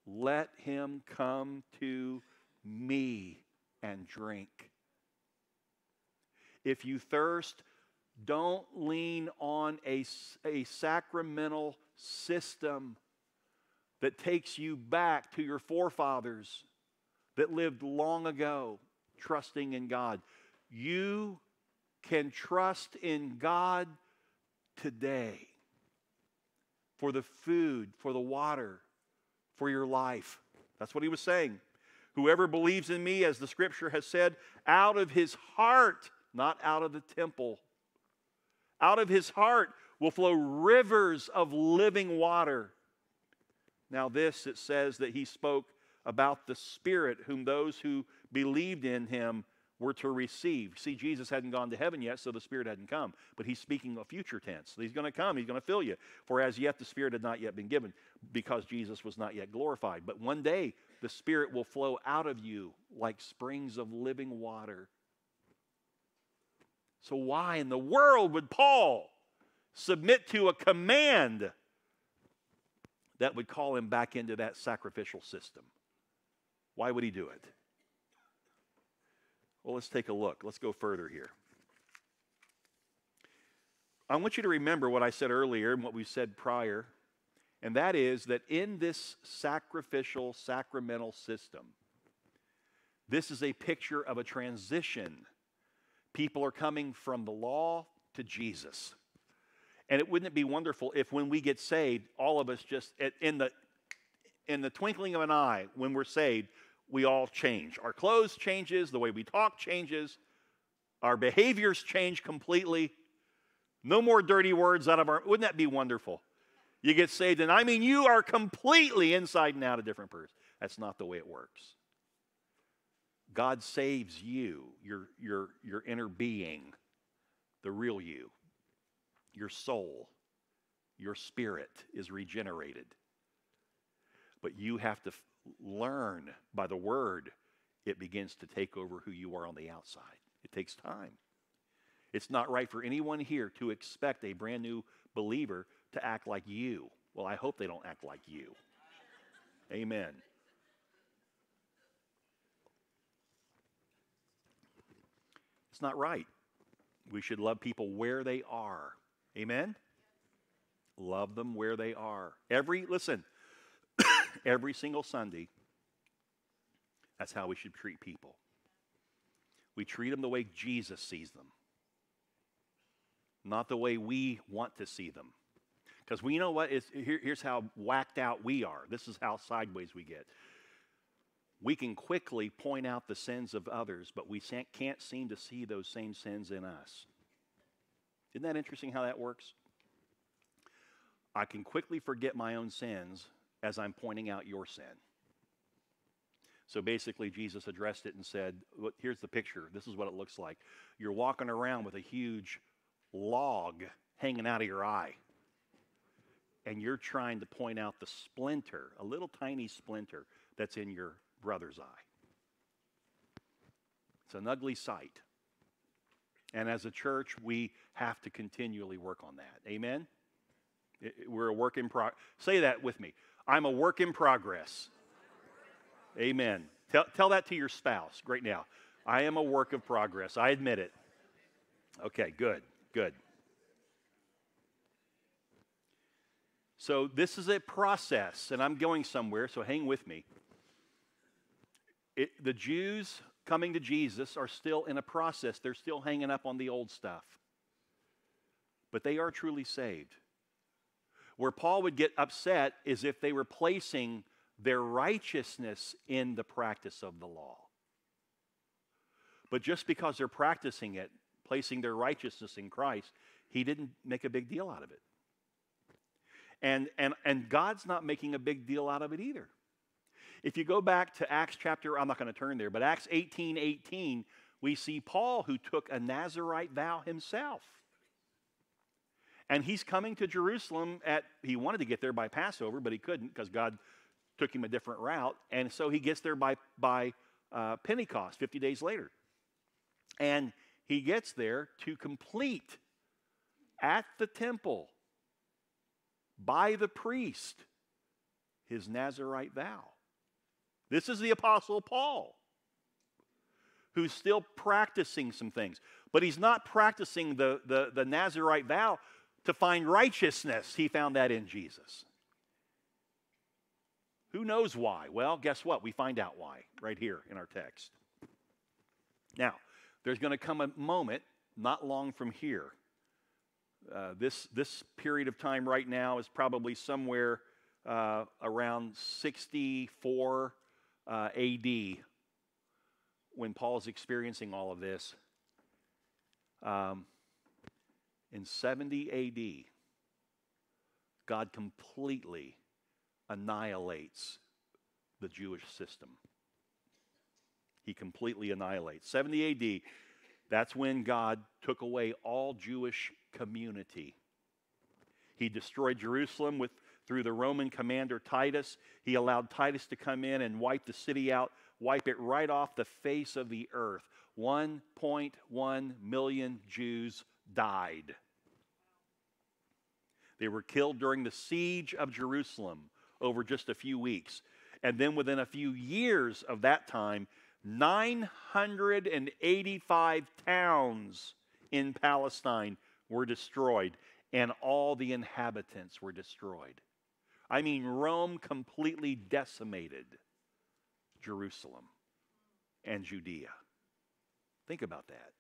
let him come to me and drink. If you thirst, don't lean on a sacramental system that takes you back to your forefathers that lived long ago, trusting in God. You can trust in God today for the food, for the water, for your life. That's what he was saying. Whoever believes in me, as the scripture has said, out of his heart, not out of the temple, out of his heart will flow rivers of living water. Now this, it says that he spoke about the Spirit whom those who believed in him were to receive. See, Jesus hadn't gone to heaven yet, so the Spirit hadn't come. But he's speaking of future tense. He's going to come. He's going to fill you. For as yet the Spirit had not yet been given because Jesus was not yet glorified. But one day the Spirit will flow out of you like springs of living water. So why in the world would Paul submit to a command that would call him back into that sacrificial system? Why would he do it? Well, let's take a look. Let's go further here. I want you to remember what I said earlier and what we said prior, and that is that in this sacrificial, sacramental system, this is a picture of a transition. People are coming from the law to Jesus. And it wouldn't it be wonderful if when we get saved, all of us just, in the twinkling of an eye, when we're saved, we all change. Our clothes changes, the way we talk changes, our behaviors change completely. No more dirty words out of our, wouldn't that be wonderful? You get saved and I mean you are completely inside and out a different person. That's not the way it works. God saves you, your inner being, the real you. Your soul, your spirit is regenerated. But you have to learn by the word, it begins to take over who you are on the outside. It takes time. It's not right for anyone here to expect a brand new believer to act like you. Well, I hope they don't act like you. Amen. It's not right. We should love people where they are. Amen? Love them where they are. Every single Sunday, that's how we should treat people. We treat them the way Jesus sees them, not the way we want to see them. Because we know what, here's how whacked out we are. This is how sideways we get. We can quickly point out the sins of others, but we can't seem to see those same sins in us. Isn't that interesting how that works? I can quickly forget my own sins as I'm pointing out your sin. So basically, Jesus addressed it and said, look, here's the picture. This is what it looks like. You're walking around with a huge log hanging out of your eye, and you're trying to point out the splinter, a little tiny splinter that's in your brother's eye. It's an ugly sight. And as a church, we have to continually work on that. Amen? We're a work in progress. Say that with me. I'm a work in progress. Amen. Tell that to your spouse right now. I am a work of progress. I admit it. Okay, good, good. So this is a process, and I'm going somewhere, so hang with me. The Jews coming to Jesus are still in a process. They're still hanging up on the old stuff. But they are truly saved. Where Paul would get upset is if they were placing their righteousness in the practice of the law. But just because they're practicing it, placing their righteousness in Christ, he didn't make a big deal out of it. And God's not making a big deal out of it either. If you go back to Acts chapter, I'm not going to turn there, but Acts 18:18, we see Paul who took a Nazirite vow himself. And he's coming to Jerusalem he wanted to get there by Passover, but he couldn't because God took him a different route. And so he gets there by Pentecost, 50 days later. And he gets there to complete at the temple by the priest his Nazirite vow. This is the Apostle Paul, who's still practicing some things. But he's not practicing the Nazirite vow to find righteousness. He found that in Jesus. Who knows why? Well, guess what? We find out why right here in our text. Now, there's going to come a moment not long from here. This period of time right now is probably somewhere around 64 AD, when Paul's experiencing all of this, in 70 AD, God completely annihilates the Jewish system. He completely annihilates. 70 AD, that's when God took away all Jewish community. He destroyed Jerusalem through the Roman commander Titus. He allowed Titus to come in and wipe the city out, wipe it right off the face of the earth. 1.1 million Jews died. They were killed during the siege of Jerusalem over just a few weeks. And then within a few years of that time, 985 towns in Palestine were destroyed, and all the inhabitants were destroyed. I mean, Rome completely decimated Jerusalem and Judea. Think about that.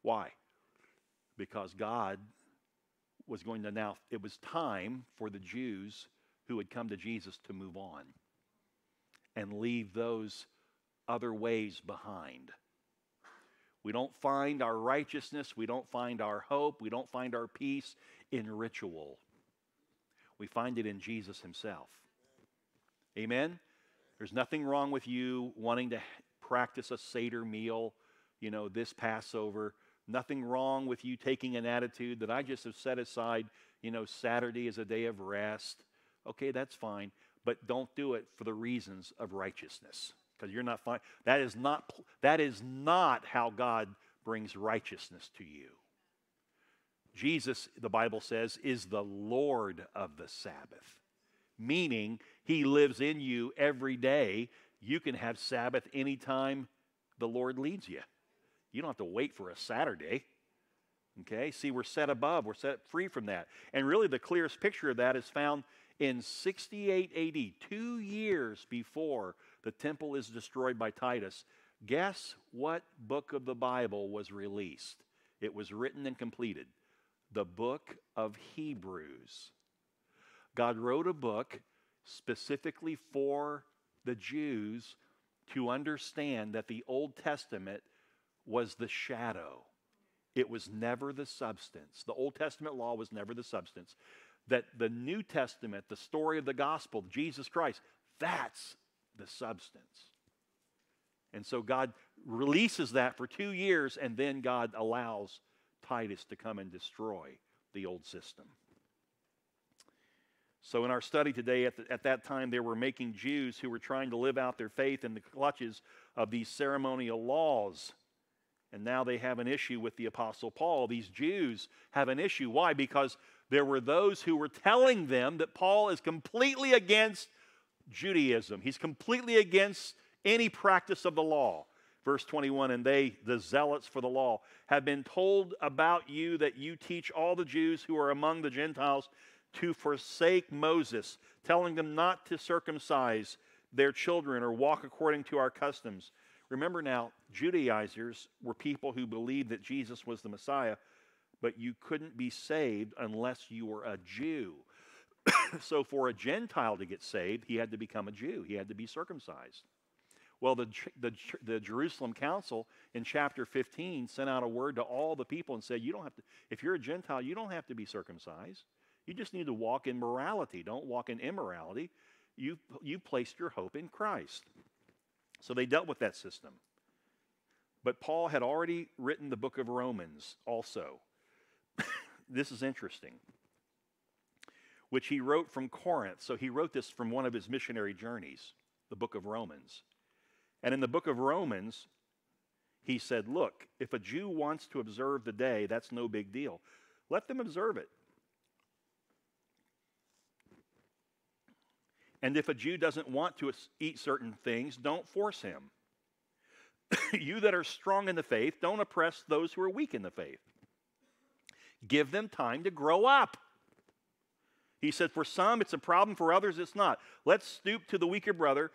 Why? Because God was going to now, it was time for the Jews who had come to Jesus to move on and leave those other ways behind. We don't find our righteousness, we don't find our hope, we don't find our peace in ritual. We find it in Jesus himself. Amen? There's nothing wrong with you wanting to practice a Seder meal, you know, this Passover. Nothing wrong with you taking an attitude that I just have set aside, you know, Saturday is a day of rest. Okay, that's fine, but don't do it for the reasons of righteousness. Because you're not fine. That is not how God brings righteousness to you. Jesus, the Bible says, is the Lord of the Sabbath, meaning he lives in you every day. You can have Sabbath anytime the Lord leads you. You don't have to wait for a Saturday. Okay? See, we're set above. We're set free from that. And really the clearest picture of that is found in 68 AD, 2 years before the temple is destroyed by Titus. Guess what book of the Bible was released? It was written and completed. The book of Hebrews. God wrote a book specifically for the Jews to understand that the Old Testament was the shadow. It was never the substance. The Old Testament law was never the substance. That the New Testament, the story of the gospel, Jesus Christ, that's the substance. And so God releases that for 2 years, and then God allows Titus to come and destroy the old system. So in our study today, at that time, they were making Jews who were trying to live out their faith in the clutches of these ceremonial laws. And now they have an issue with the Apostle Paul. These Jews have an issue. Why? Because there were those who were telling them that Paul is completely against Judaism. He's completely against any practice of the law. Verse 21, and they, the zealots for the law, have been told about you that you teach all the Jews who are among the Gentiles to forsake Moses, telling them not to circumcise their children or walk according to our customs. Remember now, Judaizers were people who believed that Jesus was the Messiah, but you couldn't be saved unless you were a Jew. So for a Gentile to get saved, he had to become a Jew. He had to be circumcised. Well, the Jerusalem Council in chapter 15 sent out a word to all the people and said, you don't have to, if you're a Gentile, you don't have to be circumcised. You just need to walk in morality. Don't walk in immorality. You placed your hope in Christ. So they dealt with that system. But Paul had already written the book of Romans also. This is interesting. Which he wrote from Corinth. So he wrote this from one of his missionary journeys, the book of Romans. And in the book of Romans, he said, look, if a Jew wants to observe the day, that's no big deal. Let them observe it. And if a Jew doesn't want to eat certain things, don't force him. You that are strong in the faith, don't oppress those who are weak in the faith. Give them time to grow up. He said, for some it's a problem, for others it's not. Let's stoop to the weaker brother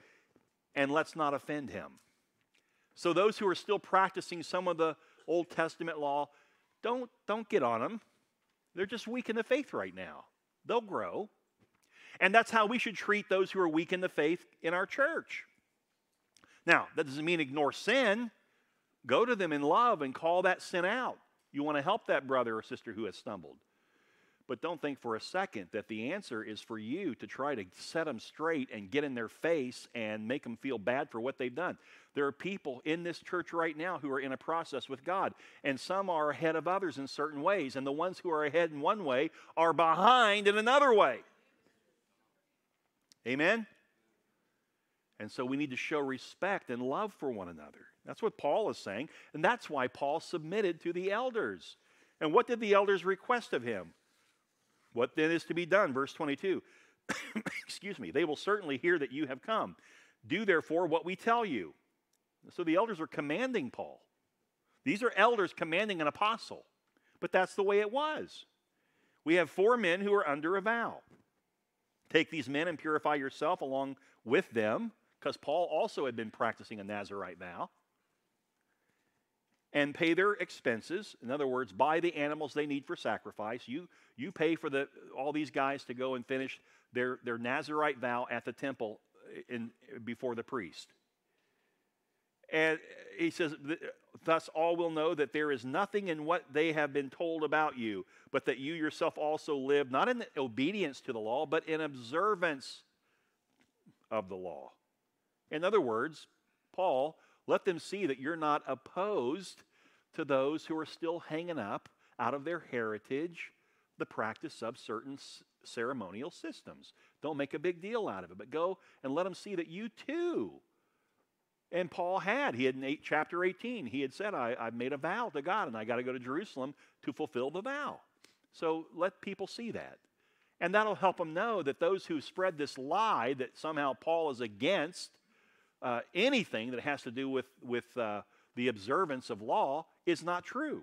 and let's not offend him. So those who are still practicing some of the Old Testament law, don't get on them. They're just weak in the faith right now. They'll grow. And that's how we should treat those who are weak in the faith in our church. Now, that doesn't mean ignore sin. Go to them in love and call that sin out. You want to help that brother or sister who has stumbled. But don't think for a second that the answer is for you to try to set them straight and get in their face and make them feel bad for what they've done. There are people in this church right now who are in a process with God, and some are ahead of others in certain ways, and the ones who are ahead in one way are behind in another way. Amen? And so we need to show respect and love for one another. That's what Paul is saying, and that's why Paul submitted to the elders. And what did the elders request of him? What then is to be done? Verse 22. Excuse me. They will certainly hear that you have come. Do therefore what we tell you. So the elders are commanding Paul. These are elders commanding an apostle. But that's the way it was. We have 4 men who are under a vow. Take these men and purify yourself along with them, because Paul also had been practicing a Nazirite vow. And pay their expenses. In other words, buy the animals they need for sacrifice. You pay for all these guys to go and finish their Nazirite vow at the temple before the priest. And he says, thus all will know that there is nothing in what they have been told about you, but that you yourself also live, not in obedience to the law, but in observance of the law. In other words, Paul, let them see that you're not opposed to those who are still hanging up out of their heritage the practice of certain ceremonial systems. Don't make a big deal out of it, but go and let them see that you too. And Paul had. He had in chapter 18, he had said, I've made a vow to God, and I got to go to Jerusalem to fulfill the vow. So let people see that. And that'll help them know that those who spread this lie that somehow Paul is against anything that has to do with the observance of law is not true.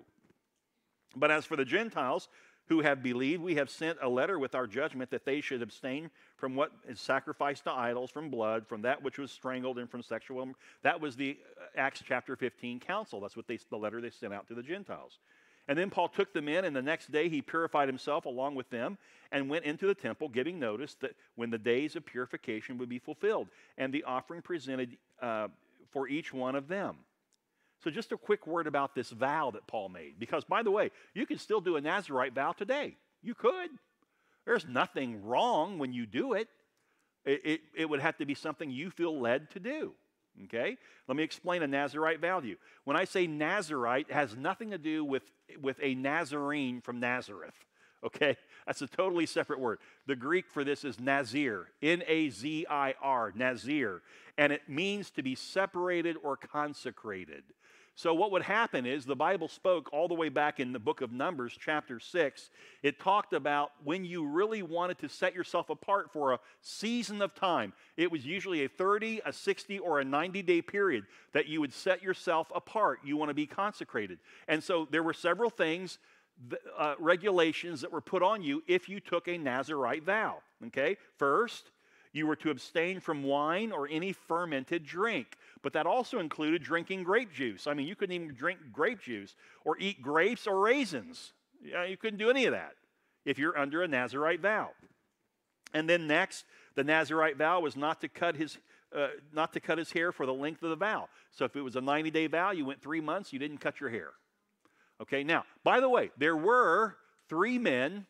But as for the Gentiles who have believed, we have sent a letter with our judgment that they should abstain from what is sacrificed to idols, from blood, from that which was strangled, and from sexual. That was the Acts chapter 15 council. That's what the letter they sent out to the Gentiles. And then Paul took them in, and the next day he purified himself along with them and went into the temple, giving notice that when the days of purification would be fulfilled, and the offering presented for each one of them. So just a quick word about this vow that Paul made. Because, by the way, you can still do a Nazirite vow today. You could. There's nothing wrong when you do it. It would have to be something you feel led to do. Okay? Let me explain a Nazirite vow to you. When I say Nazirite, it has nothing to do with a Nazarene from Nazareth. Okay? That's a totally separate word. The Greek for this is Nazir, N-A-Z-I-R, Nazir. And it means to be separated or consecrated. So what would happen is the Bible spoke all the way back in the book of Numbers, chapter 6. It talked about when you really wanted to set yourself apart for a season of time. It was usually a 30, a 60, or a 90-day period that you would set yourself apart. You want to be consecrated. And so there were several things, regulations that were put on you if you took a Nazirite vow. Okay? First, you were to abstain from wine or any fermented drink. But that also included drinking grape juice. I mean, you couldn't even drink grape juice or eat grapes or raisins. You couldn't do any of that if you're under a Nazirite vow. And then next, the Nazirite vow was not to cut his hair for the length of the vow. So if it was a 90-day vow, you went 3 months, you didn't cut your hair. Okay, now, by the way, there were 3 men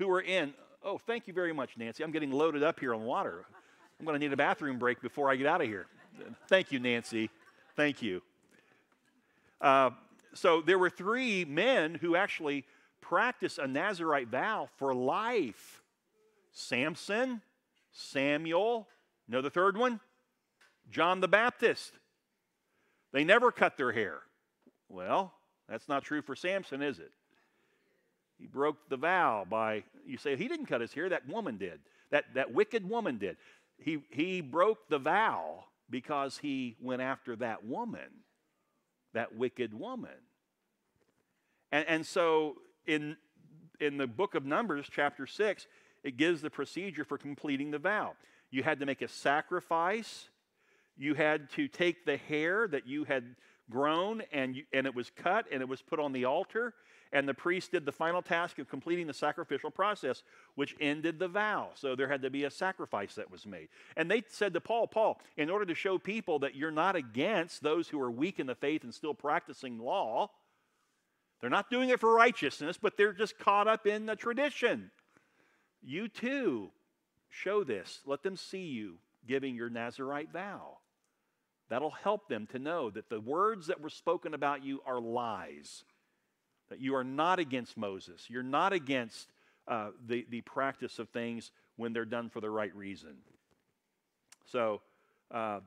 who were in... Oh, thank you very much, Nancy. I'm getting loaded up here on water. I'm going to need a bathroom break before I get out of here. Thank you, Nancy. Thank you. So there were 3 men who actually practiced a Nazirite vow for life. Samson, Samuel, know the third one? John the Baptist. They never cut their hair. Well, that's not true for Samson, is it? He broke the vow by, you say, he didn't cut his hair, that woman did. That wicked woman did. He broke the vow because he went after that woman, that wicked woman. And so in the book of Numbers, chapter 6, it gives the procedure for completing the vow. You had to make a sacrifice. You had to take the hair that you had grown, and it was cut, and it was put on the altar, and the priest did the final task of completing the sacrificial process, which ended the vow. So there had to be a sacrifice that was made. And they said to Paul, Paul, in order to show people that you're not against those who are weak in the faith and still practicing law, they're not doing it for righteousness, but they're just caught up in the tradition. You too show this. Let them see you giving your Nazirite vow. That'll help them to know that the words that were spoken about you are lies, that you are not against Moses. You're not against the practice of things when they're done for the right reason. So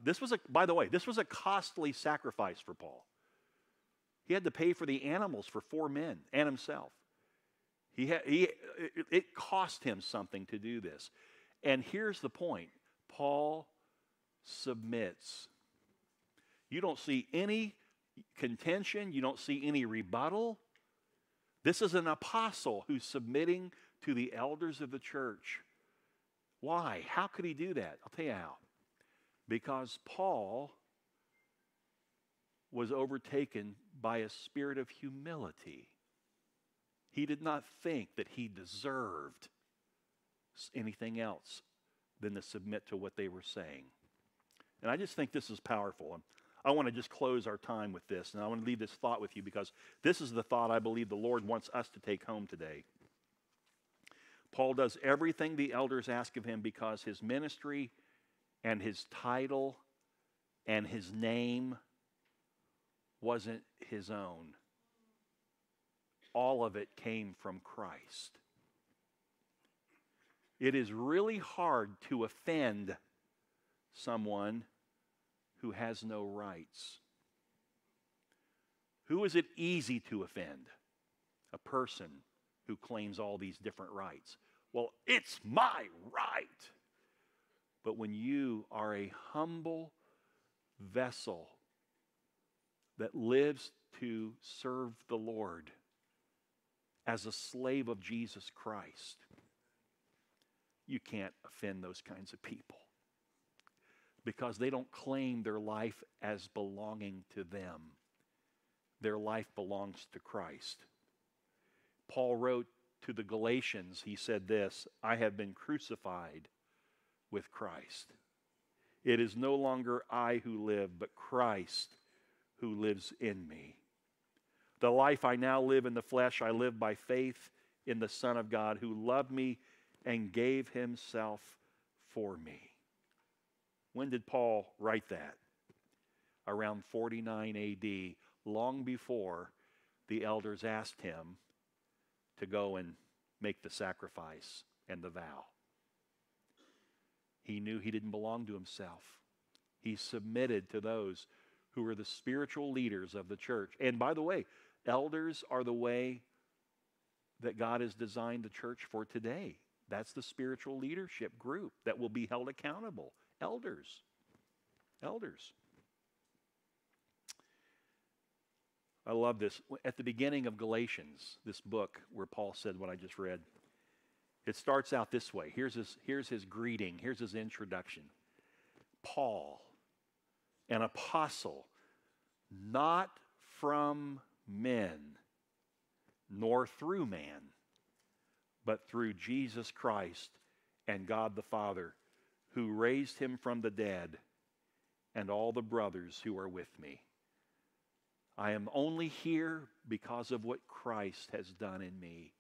this was, by the way, this was a costly sacrifice for Paul. He had to pay for the animals for four men and himself. It cost him something to do this. And here's the point. Paul submits. You don't see any contention. You don't see any rebuttal. This is an apostle who's submitting to the elders of the church. Why? How could he do that? I'll tell you how. Because Paul was overtaken by a spirit of humility. He did not think that he deserved anything else than to submit to what they were saying. And I just think this is powerful. I want to just close our time with this, and I want to leave this thought with you because this is the thought I believe the Lord wants us to take home today. Paul does everything the elders ask of him because his ministry and his title and his name wasn't his own. All of it came from Christ. It is really hard to offend someone who has no rights. Who is it easy to offend? A person who claims all these different rights. Well, it's my right. But when you are a humble vessel that lives to serve the Lord as a slave of Jesus Christ, you can't offend those kinds of people because they don't claim their life as belonging to them. Their life belongs to Christ. Paul wrote to the Galatians, he said this, I have been crucified with Christ. It is no longer I who live, but Christ who lives in me. The life I now live in the flesh, I live by faith in the Son of God who loved me and gave himself for me. When did Paul write that? Around 49 AD, long before the elders asked him to go and make the sacrifice and the vow. He knew he didn't belong to himself. He submitted to those who are the spiritual leaders of the church. And by the way, elders are the way that God has designed the church for today. That's the spiritual leadership group that will be held accountable. Elders. I love this. At the beginning of Galatians, this book where Paul said what I just read, it starts out this way. Here's his greeting. Here's his introduction. Paul, an apostle, not from men, nor through man, but through Jesus Christ and God the Father, who raised him from the dead, and all the brothers who are with me. I am only here because of what Christ has done in me.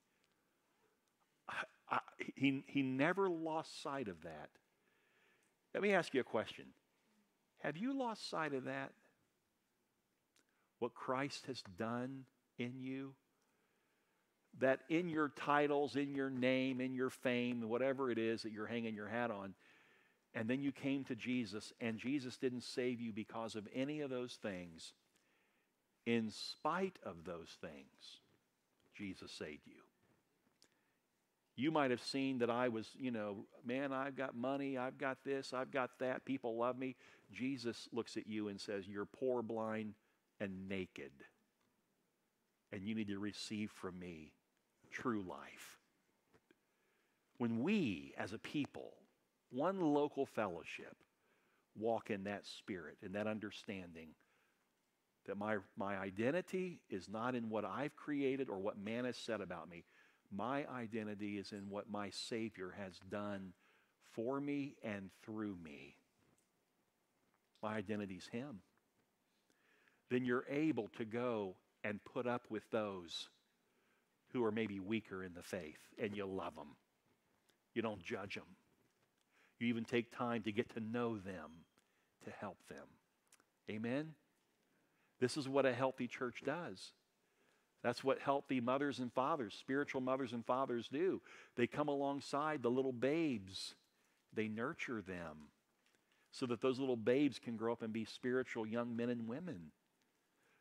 He never lost sight of that. Let me ask you a question. Have you lost sight of that? What Christ has done in you? That in your titles, in your name, in your fame, whatever it is that you're hanging your hat on, and then you came to Jesus, and Jesus didn't save you because of any of those things. In spite of those things, Jesus saved you. You might have seen that I was, man, I've got money, I've got this, I've got that, people love me. Jesus looks at you and says, you're poor, blind, and naked. And you need to receive from me true life. When we, as a people, one local fellowship, walk in that spirit and that understanding, That my identity is not in what I've created or what man has said about me. My identity is in what my Savior has done for me and through me. My identity is Him. Then you're able to go and put up with those who are maybe weaker in the faith, and you love them. You don't judge them. You even take time to get to know them, to help them. Amen? This is what a healthy church does. That's what healthy mothers and fathers, spiritual mothers and fathers do. They come alongside the little babes. They nurture them so that those little babes can grow up and be spiritual young men and women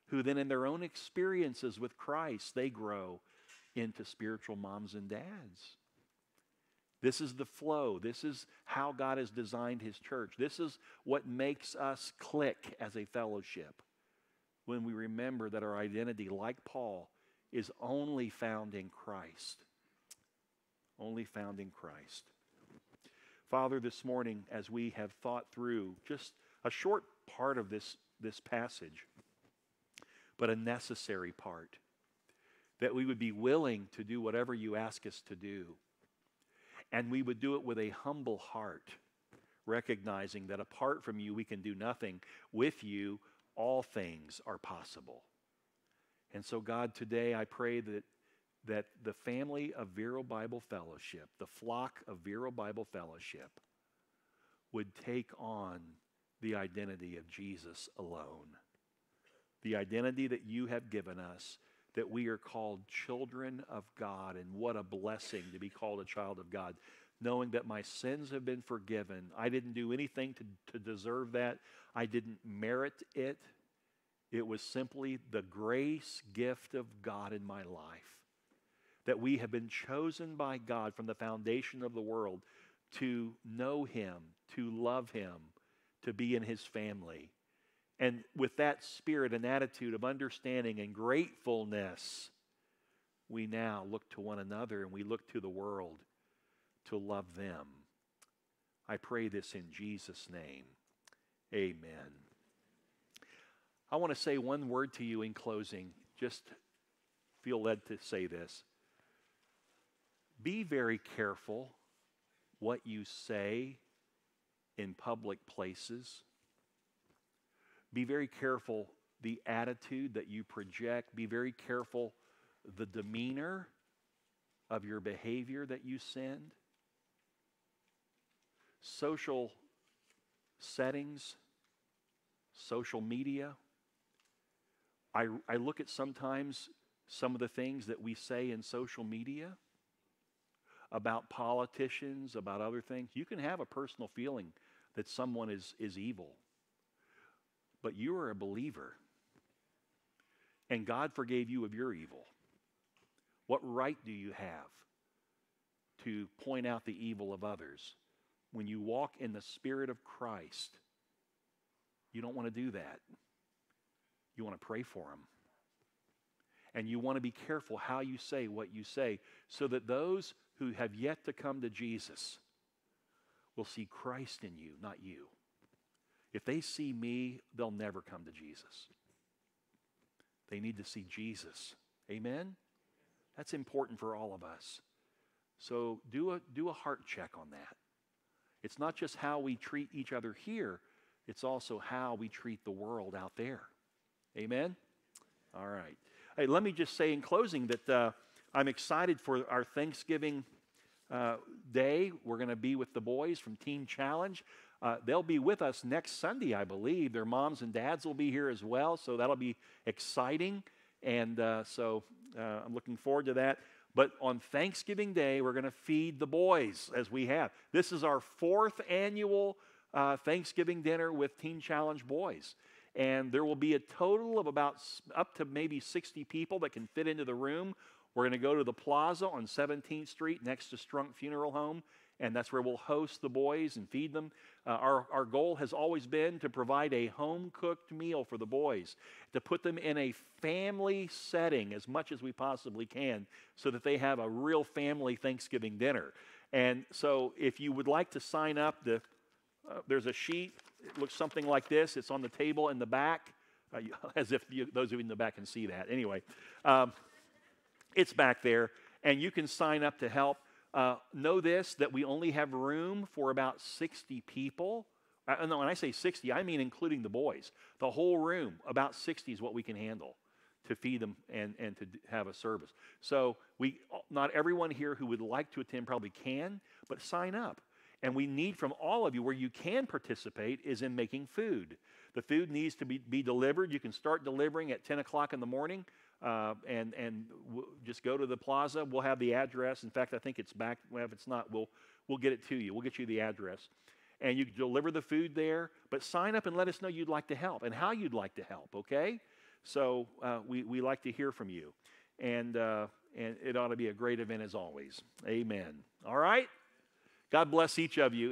who then in their own experiences with Christ, they grow into spiritual moms and dads. This is the flow. This is how God has designed His church. This is what makes us click as a fellowship. When we remember that our identity, like Paul, is only found in Christ. Only found in Christ. Father, this morning, as we have thought through just a short part of this passage, but a necessary part, that we would be willing to do whatever You ask us to do, and we would do it with a humble heart, recognizing that apart from You, we can do nothing. With You, all things are possible. And so, God, today I pray that the family of Vero Bible Fellowship, the flock of Vero Bible Fellowship, would take on the identity of Jesus alone, the identity that You have given us, that we are called children of God, and what a blessing to be called a child of God, knowing that my sins have been forgiven. I didn't do anything to deserve that. I didn't merit it. It was simply the grace gift of God in my life, that we have been chosen by God from the foundation of the world to know Him, to love Him, to be in His family. And with that spirit and attitude of understanding and gratefulness, we now look to one another and we look to the world to love them. I pray this in Jesus' name. Amen. I want to say one word to you in closing. Just feel led to say this. Be very careful what you say in public places. Be very careful the attitude that you project. Be very careful the demeanor of your behavior that you send. Social settings, social media. I look at sometimes some of the things that we say in social media about politicians, about other things. You can have a personal feeling that someone is evil. But you are a believer, and God forgave you of your evil. What right do you have to point out the evil of others? When you walk in the Spirit of Christ, you don't want to do that. You want to pray for them. And you want to be careful how you say what you say, so that those who have yet to come to Jesus will see Christ in you, not you. If they see me, they'll never come to Jesus. They need to see Jesus. Amen? That's important for all of us. So do a heart check on that. It's not just how we treat each other here. It's also how we treat the world out there. Amen? All right. Hey, let me just say in closing that I'm excited for our Thanksgiving day. We're going to be with the boys from Teen Challenge. They'll be with us next Sunday, I believe. Their moms and dads will be here as well, so that'll be exciting. And so I'm looking forward to that. But on Thanksgiving Day, we're going to feed the boys as we have. This is our fourth annual Thanksgiving dinner with Teen Challenge boys. And there will be a total of about up to maybe 60 people that can fit into the room. We're going to go to the plaza on 17th Street next to Strunk Funeral Home. And that's where we'll host the boys and feed them. Our goal has always been to provide a home-cooked meal for the boys, to put them in a family setting as much as we possibly can so that they have a real family Thanksgiving dinner. And so if you would like to sign up, there's a sheet. It looks something like this. It's on the table in the back. As if those of you in the back can see that. Anyway, it's back there, and you can sign up to help. Know this, that we only have room for about 60 people. No, when I say 60, I mean including the boys. The whole room, about 60 is what we can handle to feed them and to have a service. So not everyone here who would like to attend probably can, but sign up. And we need from all of you, where you can participate, is in making food. The food needs to be delivered. You can start delivering at 10 o'clock in the morning and just go to the plaza. We'll have the address. In fact, I think it's back. Well, if it's not, we'll get it to you. We'll get you the address. And you can deliver the food there. But sign up and let us know you'd like to help and how you'd like to help, okay? So we like to hear from you. And it ought to be a great event as always. Amen. All right? God bless each of you.